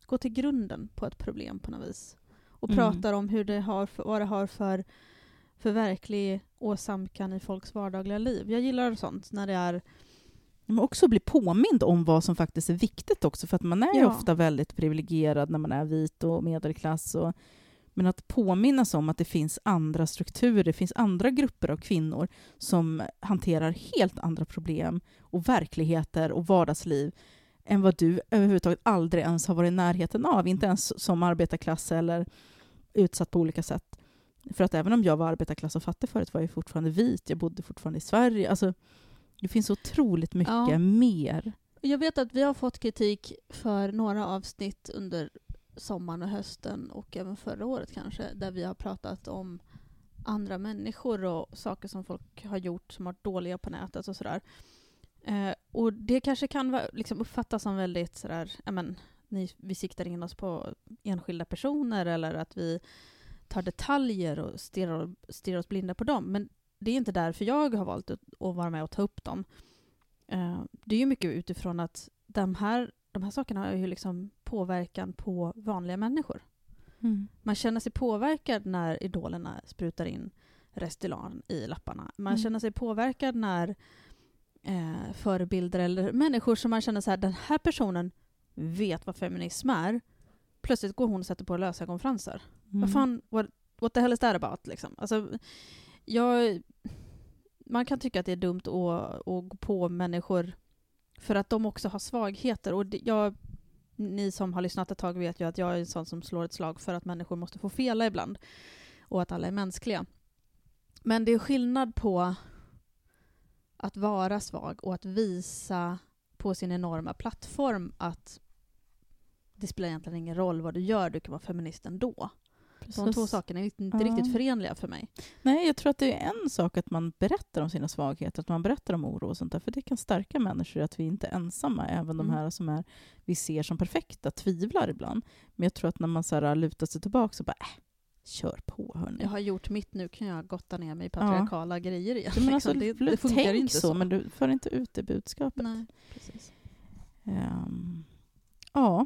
går till grunden på ett problem på något vis och mm. pratar om hur det har, vad det har för, för verklig åsamkan i folks vardagliga liv. Jag gillar sånt när det är. Men också bli påmind om vad som faktiskt är viktigt också, för att man är ja. ju ofta väldigt privilegierad när man är vit och medelklass och men att påminnas om att det finns andra strukturer, det finns andra grupper av kvinnor som hanterar helt andra problem och verkligheter och vardagsliv än vad du överhuvudtaget aldrig ens har varit i närheten av. Inte ens som arbetarklass eller utsatt på olika sätt. För att även om jag var arbetarklass och fattig förut var jag fortfarande vit, jag bodde fortfarande i Sverige. Alltså, det finns otroligt mycket ja. mer. Jag vet att vi har fått kritik för några avsnitt under sommaren och hösten och även förra året kanske, där vi har pratat om andra människor och saker som folk har gjort som har dåliga på nätet och sådär. Eh, och det kanske kan va, liksom uppfattas som väldigt sådär, amen, ni, vi siktar in oss på enskilda personer eller att vi tar detaljer och stirrar, stirrar oss blinda på dem. Men det är inte därför jag har valt att, att vara med och ta upp dem. Eh, det är ju mycket utifrån att de här De här sakerna har ju liksom påverkan på vanliga människor. Mm. Man känner sig påverkad när idolerna sprutar in Restylane i lapparna. Man mm. känner sig påverkad när eh, förebilder eller människor som man känner så här, den här personen vet vad feminism är. Plötsligt går hon och sätter på lösa konferenser. Mm. Vad fan, what, what the hell is that about? Liksom. Alltså, jag, man kan tycka att det är dumt att, att gå på människor för att de också har svagheter. Och jag, ni som har lyssnat ett tag vet ju att jag är en sån som slår ett slag för att människor måste få fela ibland. Och att alla är mänskliga. Men det är skillnad på att vara svag och att visa på sin enorma plattform att det spelar egentligen ingen roll vad du gör. Du kan vara feminist ändå. Precis. De två sakerna är inte ja. riktigt förenliga för mig. Nej, jag tror att det är en sak att man berättar om sina svagheter, att man berättar om oro och sånt där, för det kan stärka människor att vi inte är ensamma, även mm. de här som är, vi ser som perfekta tvivlar ibland. Men jag tror att när man så här lutar sig tillbaka så bara, äh, kör på hörni. Jag har gjort mitt, nu kan jag gotta ner mig i patriarkala ja. grejer igen. Men alltså, det, det funkar inte så, så, men du för inte ut det budskapet. Nej, precis. Um, ja.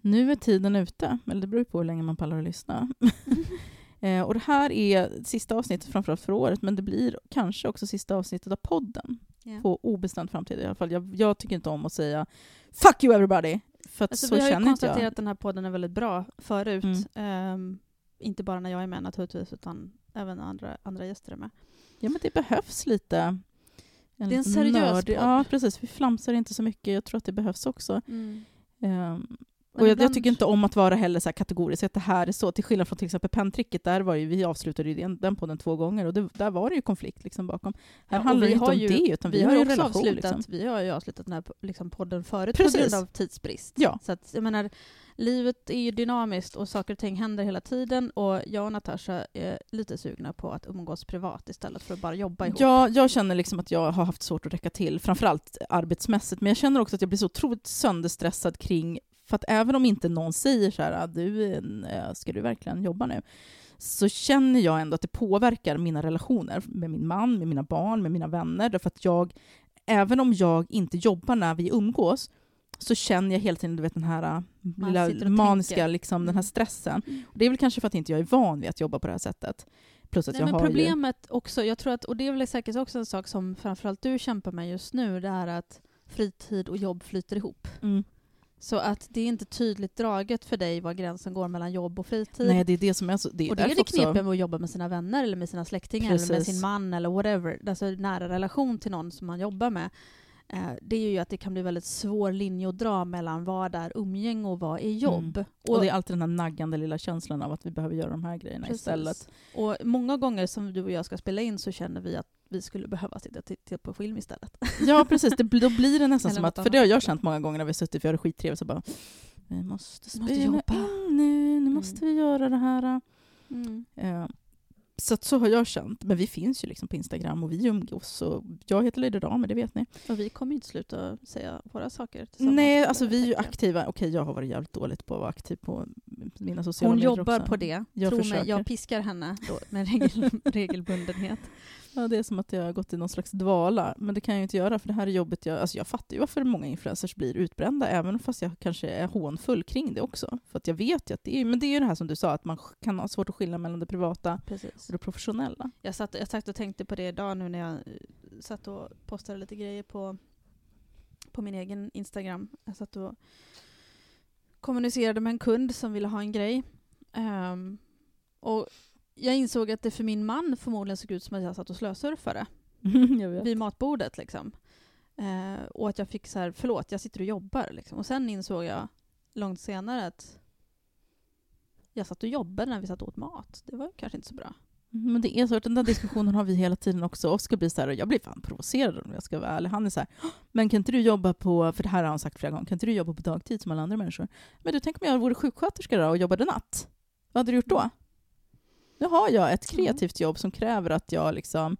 Nu är tiden ute, eller det beror på hur länge man pallar att lyssna. eh, och det här är sista avsnittet framförallt för året, men det blir kanske också sista avsnittet av podden yeah. på obestämd framtid i alla fall. Jag, jag tycker inte om att säga fuck you everybody, för att alltså, så känner inte jag. Vi har konstaterat att den här podden är väldigt bra förut. Mm. Eh, inte bara när jag är med naturligtvis, utan även andra, andra gäster är med. Ja, men det behövs lite. En det är en seriös nörd. Podd. Ja, precis. Vi flamsar inte så mycket. Jag tror att det behövs också. Mm. Eh, Och jag, jag tycker inte om att vara heller så här kategorisk, att det här är så, till skillnad från till exempel pentricket, där var ju, vi avslutade ju den, den på den två gånger och det, där var det ju konflikt liksom bakom. Här ja, handlar vi inte har om ju, det, utan vi, vi har ju också relation, avslutat, liksom. Vi har ju avslutat den här liksom, podden förut. Precis. På grund av tidsbrist. Ja. Så att, jag menar, livet är ju dynamiskt och saker och ting händer hela tiden, och jag och Natasha är lite sugna på att umgås privat istället för att bara jobba ihop. Ja, jag känner liksom att jag har haft svårt att räcka till, framförallt arbetsmässigt, men jag känner också att jag blir så otroligt sönderstressad kring, för att även om inte någon säger så här, du, ska du verkligen jobba nu? Så känner jag ändå att det påverkar mina relationer med min man, med mina barn, med mina vänner. Därför att jag, även om jag inte jobbar när vi umgås, så känner jag hela tiden, du vet, den här lilla maniska, liksom, den här stressen. Mm. Och det är väl kanske för att inte jag är van vid att jobba på det här sättet. Plus att Nej, jag men har problemet ju... också, jag tror att, och det är väl säkert också en sak som framförallt du kämpar med just nu, det är att fritid och jobb flyter ihop. Mm. Så att det är inte tydligt draget för dig var gränsen går mellan jobb och fritid. Nej, det är det som är så. Det är och det är det knepen med att jobba med sina vänner eller med sina släktingar. Precis. Eller med sin man eller whatever. Alltså nära relation till någon som man jobbar med. Eh, det är ju att det kan bli väldigt svår linje att dra mellan vad är umgänge och vad är jobb. Mm. Och, och det är alltid den här naggande lilla känslan av att vi behöver göra de här grejerna. Precis. Istället. Och många gånger som du och jag ska spela in så känner vi att vi skulle behöva sitta och titta på film istället. Ja, precis. Det, då blir det nästan som att, för det har jag känt många gånger när vi har suttit, för jag har det skittrevligt, så bara, vi måste spela måste jobba. In nu, nu måste mm. vi göra det här. Mm. Ja. Så att så har jag känt. Men vi finns ju liksom på Instagram och vi umgås. Och jag heter Lady Ram, men det vet ni. Och vi kommer inte sluta säga våra saker tillsammans. Nej, alltså vi är ju aktiva. Okej, jag har varit jävligt dåligt på att vara aktiv på mina sociala medier. Hon jobbar också på det. Jag Tror mig, jag piskar henne då med regel, regelbundenhet. Ja, det är som att jag har gått i någon slags dvala. Men det kan jag ju inte göra, för det här är jobbet. Jag, alltså jag fattar ju varför många influencers blir utbrända, även fast jag kanske är hånfull kring det också. För att jag vet ju att det är, men det är ju det här som du sa, att man kan ha svårt att skilja mellan det privata. Precis. Och det professionella. Jag satt, jag satt och tänkte på det idag nu när jag satt och postade lite grejer på, på min egen Instagram. Jag satt och kommunicerade med en kund som ville ha en grej. Um, och jag insåg att det för min man förmodligen såg ut som att jag satt och slösurfade vid matbordet. Liksom. Eh, och att jag fick så här, förlåt, jag sitter och jobbar. Liksom. Och sen insåg jag långt senare att jag satt och jobbade när vi satt åt mat. Det var kanske inte så bra. Men det är så att den där diskussionen har vi hela tiden också. Oskar blir så här, och jag blir fan provocerad om jag ska vara ärlig. Han är så här, men kan inte du jobba på, för det här har han sagt flera gånger, kan inte du jobba på dagtid som alla andra människor? Men du, tänker om jag vore sjuksköterska då och jobbade natt? Vad hade du gjort då? Nu har jag ett kreativt jobb som kräver att jag liksom,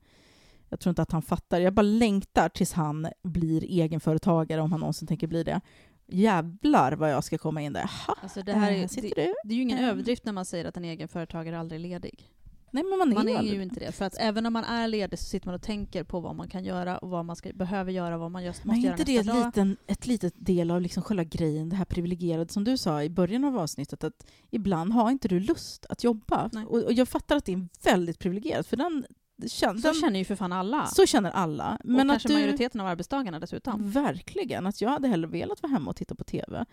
jag tror inte att han fattar. Jag bara längtar tills han blir egenföretagare, om han någonsin tänker bli det. Jävlar vad jag ska komma in där. Ha, alltså det, här är, äh, det, du? det är ju ingen mm. överdrift när man säger att en egenföretagare aldrig är ledig. Nej, men man är, man är ju inte det. För att även om man är ledig så sitter man och tänker på vad man kan göra och vad man ska, behöver göra, vad man just måste göra nästa dag. Men är inte det liten, ett litet del av liksom själva grejen, det här privilegierade som du sa i början av avsnittet, att ibland har inte du lust att jobba. Och, och jag fattar att det är väldigt privilegierat, för den Känner, så känner ju för fan alla. Så känner alla. Men och att kanske du, majoriteten av arbetstagarna dessutom. Verkligen. Att jag hade hellre velat vara hemma och titta på tv.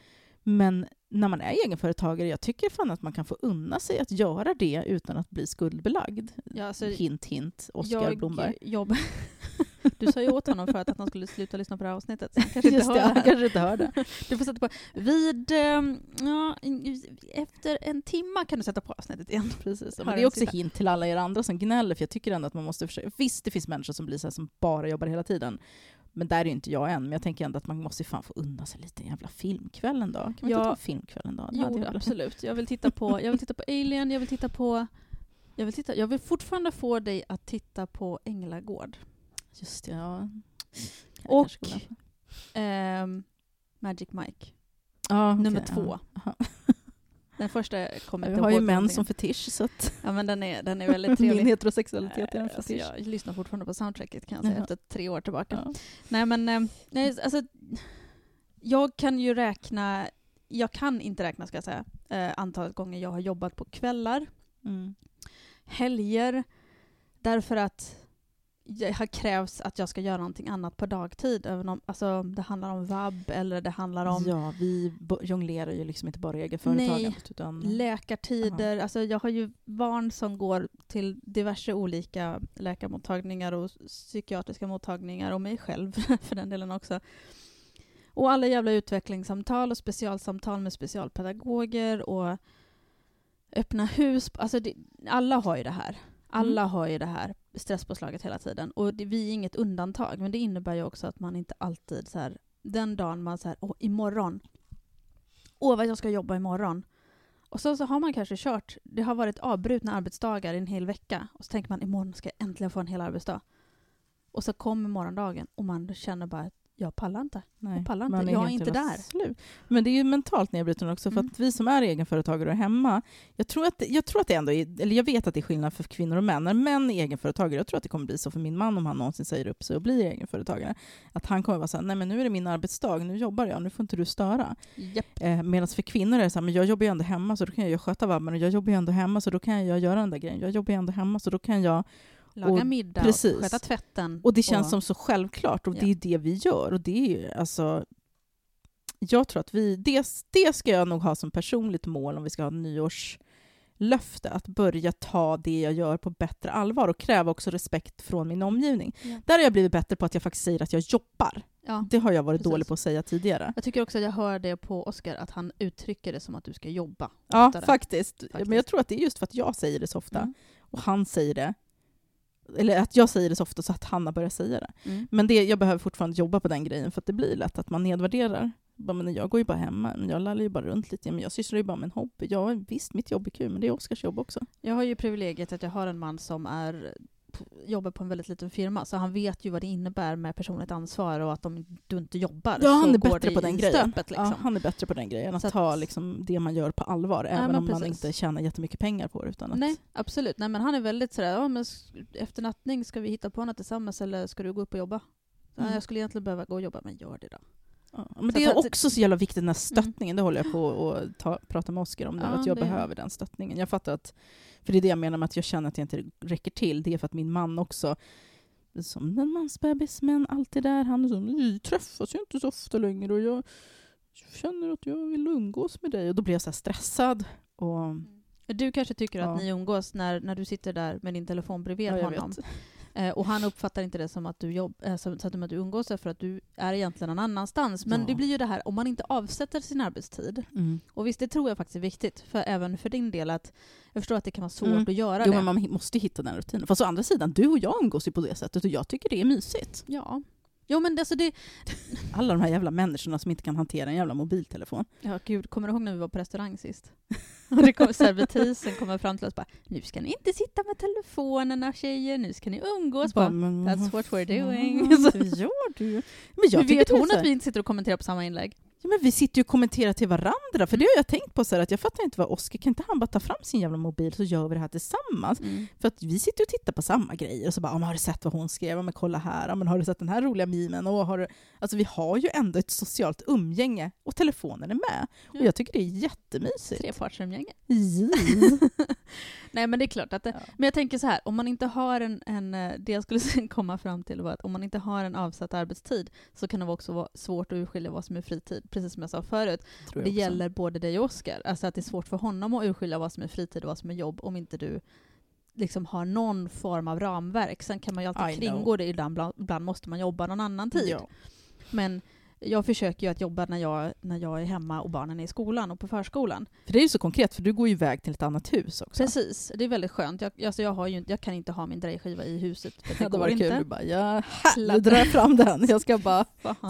Men när man är egenföretagare, jag tycker fan att man kan få unna sig att göra det utan att bli skuldbelagd. Ja, alltså, hint, hint. Oskar Blomberg. Jobb... Du sa ju åt honom för att han skulle sluta lyssna på det här avsnittet. Så han kanske Just inte hör det, det kanske inte hör det. Du får sätta på. Vid, ja, efter en timma kan du sätta på avsnittet igen. Precis. Men det är också sista. Hint till alla er andra som gnäller. För jag tycker ändå att man måste försöka. Visst, det finns människor som blir så här, som bara jobbar hela tiden. Men där är ju inte jag än. Men jag tänker ändå att man måste fan få undan sig lite jävla filmkväll en dag. Kan man ja. inte ta filmkväll en dag? Jo, jävla... absolut. Jag vill titta på, jag vill titta på Alien. Jag vill titta på... Jag vill, titta, jag vill fortfarande få dig att titta på Änglagård. Just det, ja. Och eh, Magic Mike. Ah, okay, nummer två. Ja. Den första kommer inte ihåg. Jag har ju män som fetisch. Så att ja, men den är, den är väldigt trevlig. Min heterosexualitet är en fetisch. Alltså, jag lyssnar fortfarande på soundtracket, kan jag säga, efter tre år tillbaka. Ja. Nej, men eh, nej, alltså, jag kan ju räkna, jag kan inte räkna, ska jag säga, eh, antalet gånger jag har jobbat på kvällar, mm. helger, därför att det här krävs att jag ska göra någonting annat på dagtid, även om alltså, det handlar om vab eller det handlar om... Ja, vi bo- jonglerar ju liksom inte bara egenföretaget. Utan... läkartider. Uh-huh. Alltså, jag har ju barn som går till diverse olika läkarmottagningar och psykiatriska mottagningar, och mig själv för den delen också. Och alla jävla utvecklingssamtal och specialsamtal med specialpedagoger och öppna hus. Alltså det, alla har ju det här. Alla mm. har ju det här stresspåslaget hela tiden. Och det, vi är inget undantag. Men det innebär ju också att man inte alltid så här, den dagen man så här, åh, imorgon. Åh, vad jag ska jobba imorgon. Och så, så har man kanske kört, det har varit avbrutna arbetsdagar en hel vecka. Och så tänker man, imorgon ska jag äntligen få en hel arbetsdag. Och så kommer morgondagen och man känner bara, jag pallar inte. Nej, jag pallar inte. Är jag är inte där. Slut. Men det är ju mentalt nedbrytande också. För mm. att vi som är egenföretagare och hemma. Jag tror, att, jag tror att det ändå är, eller jag vet att det är skillnad för kvinnor och män. När män är egenföretagare, jag tror att det kommer bli så för min man om han någonsin säger upp sig och blir egenföretagare. Att han kommer vara så här, nej men nu är det min arbetsdag, nu jobbar jag, nu får inte du störa. Yep. Eh, Medan för kvinnor är det så här, men jag jobbar ju ändå hemma så då kan jag sköta vabben. Och jag jobbar ju ändå hemma så då kan jag göra den där grejen. Jag jobbar ju ändå hemma så då kan jag laga middag, precis. Och sköta tvätten. Och det känns och... som så självklart. Och ja. Det är det vi gör. Och det är ju, alltså, jag tror att vi... Det, det ska jag nog ha som personligt mål om vi ska ha nyårslöfte. Att börja ta det jag gör på bättre allvar. Och kräva också respekt från min omgivning. Ja. Där har jag blivit bättre på att jag faktiskt säger att jag jobbar. Ja. Det har jag varit precis. Dålig på att säga tidigare. Jag tycker också att jag hör det på Oscar. Att han uttrycker det som att du ska jobba. Ja, faktiskt. faktiskt. Men jag tror att det är just för att jag säger det så ofta. Mm. Och han säger det. Eller att jag säger det så ofta så att Hanna börjar säga det. Mm. Men det, jag behöver fortfarande jobba på den grejen för att det blir lätt att man nedvärderar. Men jag går ju bara hemma, men jag lallar ju bara runt lite. Men jag sysslar ju bara med en hobby. Ja, visst, mitt jobb är kul, men det är Oskars jobb också. Jag har ju privilegiet att jag har en man som är, jobbar på en väldigt liten firma. Så han vet ju vad det innebär med personligt ansvar och att om du inte jobbar ja, så går det på den i grejen. Stöpet. Liksom. Ja, han är bättre på den grejen. Att, så att ta liksom, det man gör på allvar, nej, även om precis. Man inte tjänar jättemycket pengar på det. Utan att... Nej, absolut. Nej, men han är väldigt sådär, ja, men efter nattning ska vi hitta på något tillsammans eller ska du gå upp och jobba? Mm. Jag skulle egentligen behöva gå och jobba, men gör det då. Ja, men så det är att... också så jävla viktigt, den här stöttningen. Mm. Det håller jag på att ta, prata med Oskar om nu. Ja, att jag behöver är... den stöttningen. Jag fattar att, för det är det jag menar med att jag känner att jag inte räcker till. Det är för att min man också, som en mansbebis, men alltid där. Han är så, ni träffas ju inte så ofta längre och jag känner att jag vill umgås med dig. Och då blir jag så här stressad. Och... Mm. Du kanske tycker ja. Att ni umgås när, när du sitter där med din telefon bredvid ja, honom. Vet. Och han uppfattar inte det som att du, jobb, som att du umgås för att du är egentligen en annanstans. Men ja. Det blir ju det här, om man inte avsätter sin arbetstid. Mm. Och visst, det tror jag faktiskt är viktigt. För även för din del, att jag förstår att det kan vara svårt mm. att göra jo, det. Jo, men man måste hitta den rutinen. Fast å andra sidan, du och jag umgås ju på det sättet. Och jag tycker det är mysigt. Ja. Jo, men alltså det... Alla de här jävla människorna som inte kan hantera en jävla mobiltelefon. Ja, gud. Kommer du ihåg när vi var på restaurang sist? Och det kom servitrisen kommer fram till oss bara, nu ska ni inte sitta med telefonerna tjejer, nu ska ni umgås. Bara, that's what we're doing. Ja, du. Men jag vet hon att vi inte sitter och kommenterar på samma inlägg? Ja, men vi sitter ju och kommenterar till varandra. För det har jag tänkt på så här, att jag fattar inte vad Oskar, kan inte han bara ta fram sin jävla mobil så gör vi det här tillsammans? Mm. För att vi sitter och tittar på samma grejer och så bara, om har du sett vad hon skrev? Om kolla här. Om har du sett den här roliga mimen? Och har du... Alltså vi har ju ändå ett socialt umgänge och telefonen är med. Mm. Och jag tycker det är jättemysigt. Trepartsumgänge. Mm. Nej, men det är klart att det... Ja. Men jag tänker så här, om man inte har en, en... Det jag skulle sen komma fram till var att om man inte har en avsatt arbetstid så kan det också vara svårt att urskilja vad som är fritid. Precis som jag sa förut. Jag det gäller både dig och Oskar. Alltså att det är svårt för honom att urskilja vad som är fritid och vad som är jobb om inte du liksom har någon form av ramverk. Sen kan man ju alltid I kringgå know. Det. Ibland, ibland måste man jobba någon annan tid. Ja. Men jag försöker ju att jobba när jag, när jag är hemma och barnen är i skolan och på förskolan. För det är ju så konkret, för du går ju iväg till ett annat hus också. Precis, det är väldigt skönt. Jag, alltså jag, har ju, jag kan inte ha min drejskiva i huset. Det ja, går inte. Kul. Du bara, jag nu drar fram den. Jag ska bara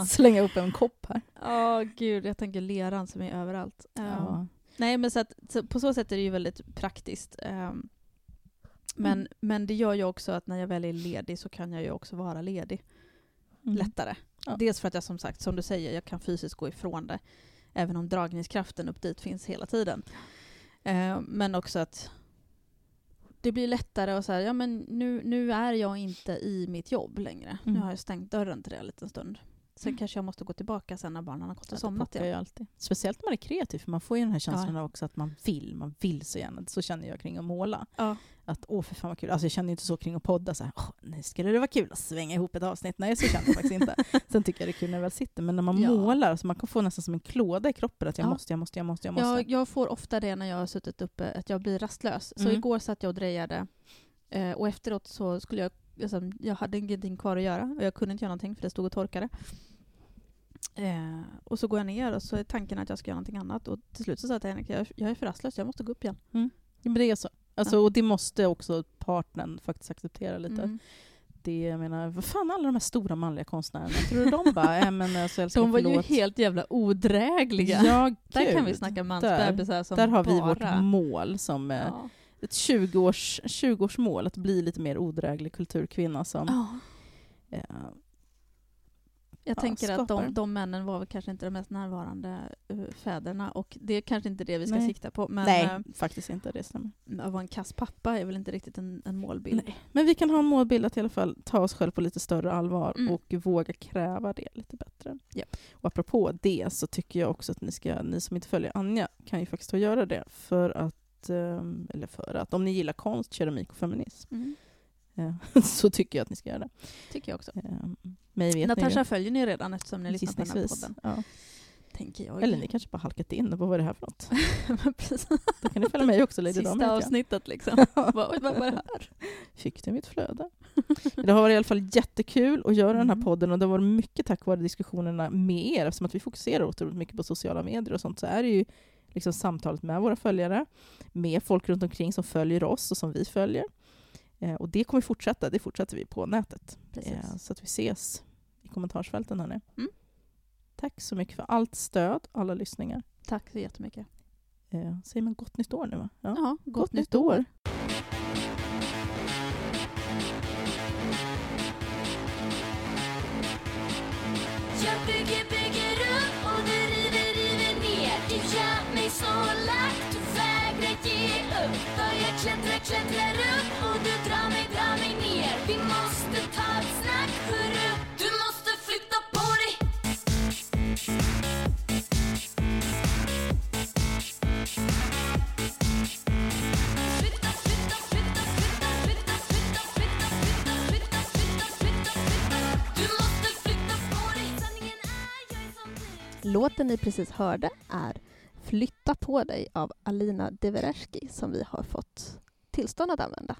slänga upp en kopp här. Åh oh, gud, jag tänker leran som är överallt. Um, ja. Nej, men så att, så, på så sätt är det ju väldigt praktiskt. Um, men, mm. men det gör ju också att när jag väl är ledig så kan jag ju också vara ledig. Mm. Lättare. Ja. Dels för att jag som sagt, som du säger, jag kan fysiskt gå ifrån det. Även om dragningskraften upp dit finns hela tiden. Eh, men också att det blir lättare att säga, ja men nu, nu är jag inte i mitt jobb längre. Mm. Nu har jag stängt dörren till det en liten stund. Sen mm. kanske jag måste gå tillbaka sen när barnen har gått och ja, somnat igen. Alltid. Speciellt när man är kreativ, för man får ju den här känslan ja. Också att man vill, man vill så gärna. Så känner jag kring att måla. Ja. Att åh för fan vad kul. Alltså jag känner inte så kring att podda så här, åh, nej skulle det vara kul att svänga ihop ett avsnitt. Nej, så känner jag faktiskt inte. Sen tycker jag det är kul när jag väl sitter, men när man ja. Målar så man kan få nästan som en klåda i kroppen att jag ja. måste, jag måste, jag måste, jag måste. Jag, jag får ofta det när jag har suttit uppe att jag blir rastlös. Så mm. igår satt jag och drejade eh, och efteråt så skulle jag Jag hade ingenting kvar att göra och jag kunde inte göra någonting för det stod och torkade. Eh, och så går jag ner och så är tanken att jag ska göra någonting annat. Och till slut så sa jag till Henrik, jag, jag är för rastlös, jag måste gå upp igen. Mm. Men det är så. Alltså, ja. Och det måste också partnern faktiskt acceptera lite. Mm. Det, jag menar, vad fan alla de här stora manliga konstnärerna, tror du de bara, äh, men alltså, älskar, de var förlåt. Ju helt jävla odrägliga. Ja, gud. Där kan vi snacka mansbebisar som bara. Där har vi bara. Vårt mål som ja. Ett tjugo-års, tjugo-års mål, att bli lite mer odräglig kulturkvinna som... Ja. Eh, Jag ja, tänker skapar. Att de, de männen var väl kanske inte de mest närvarande uh, fäderna, och det är kanske inte det vi ska Nej. Sikta på. Men, Nej, uh, faktiskt inte. Det stämmer. Att vara en kass pappa är väl inte riktigt en, en målbild. Nej. Men vi kan ha en målbild att i alla fall ta oss själv på lite större allvar mm. och våga kräva det lite bättre. Ja. Och apropå det så tycker jag också att ni, ska, ni som inte följer Anja kan ju faktiskt göra det, för att, um, eller för att om ni gillar konst, keramik och feminism mm. så tycker jag att ni ska göra det. Tycker jag också. Um, vet Natasha ni följer ni redan eftersom ni lyssnar på den här podden. Ja. Tänker jag. Eller ni kanske bara halkat in på vad är det här för något. Då kan ni följa mig också. Lady Sista Damer, avsnittet liksom. Vad var det här? Fick du mitt flöde? Det har varit i alla fall jättekul att göra mm. den här podden, och det var mycket tack vare diskussionerna med er, eftersom att vi fokuserar otroligt mycket på sociala medier och sånt, så är det ju liksom samtalet med våra följare, med folk runt omkring som följer oss och som vi följer. Och det kommer fortsätta, det fortsätter vi på nätet. Precis. Så att vi ses i kommentarsfälten här nu. Mm. Tack så mycket för allt stöd, alla lyssningar. Tack så jättemycket. Eh, säger man gott nytt år nu va? Ja, Jaha, gott, gott nytt år. år. Jag bygger, bygger upp och du river, river ner. Du gör mig så lack, du vägrar ge upp. För jag klättrar, klättrar upp och du drar mig, drar mig ner. Vi måste ta ett snack förut. Du måste flytta på dig. Låten ni precis hörde är Flytta på dig av Alina Devereski, som vi har fått tillstånd att använda.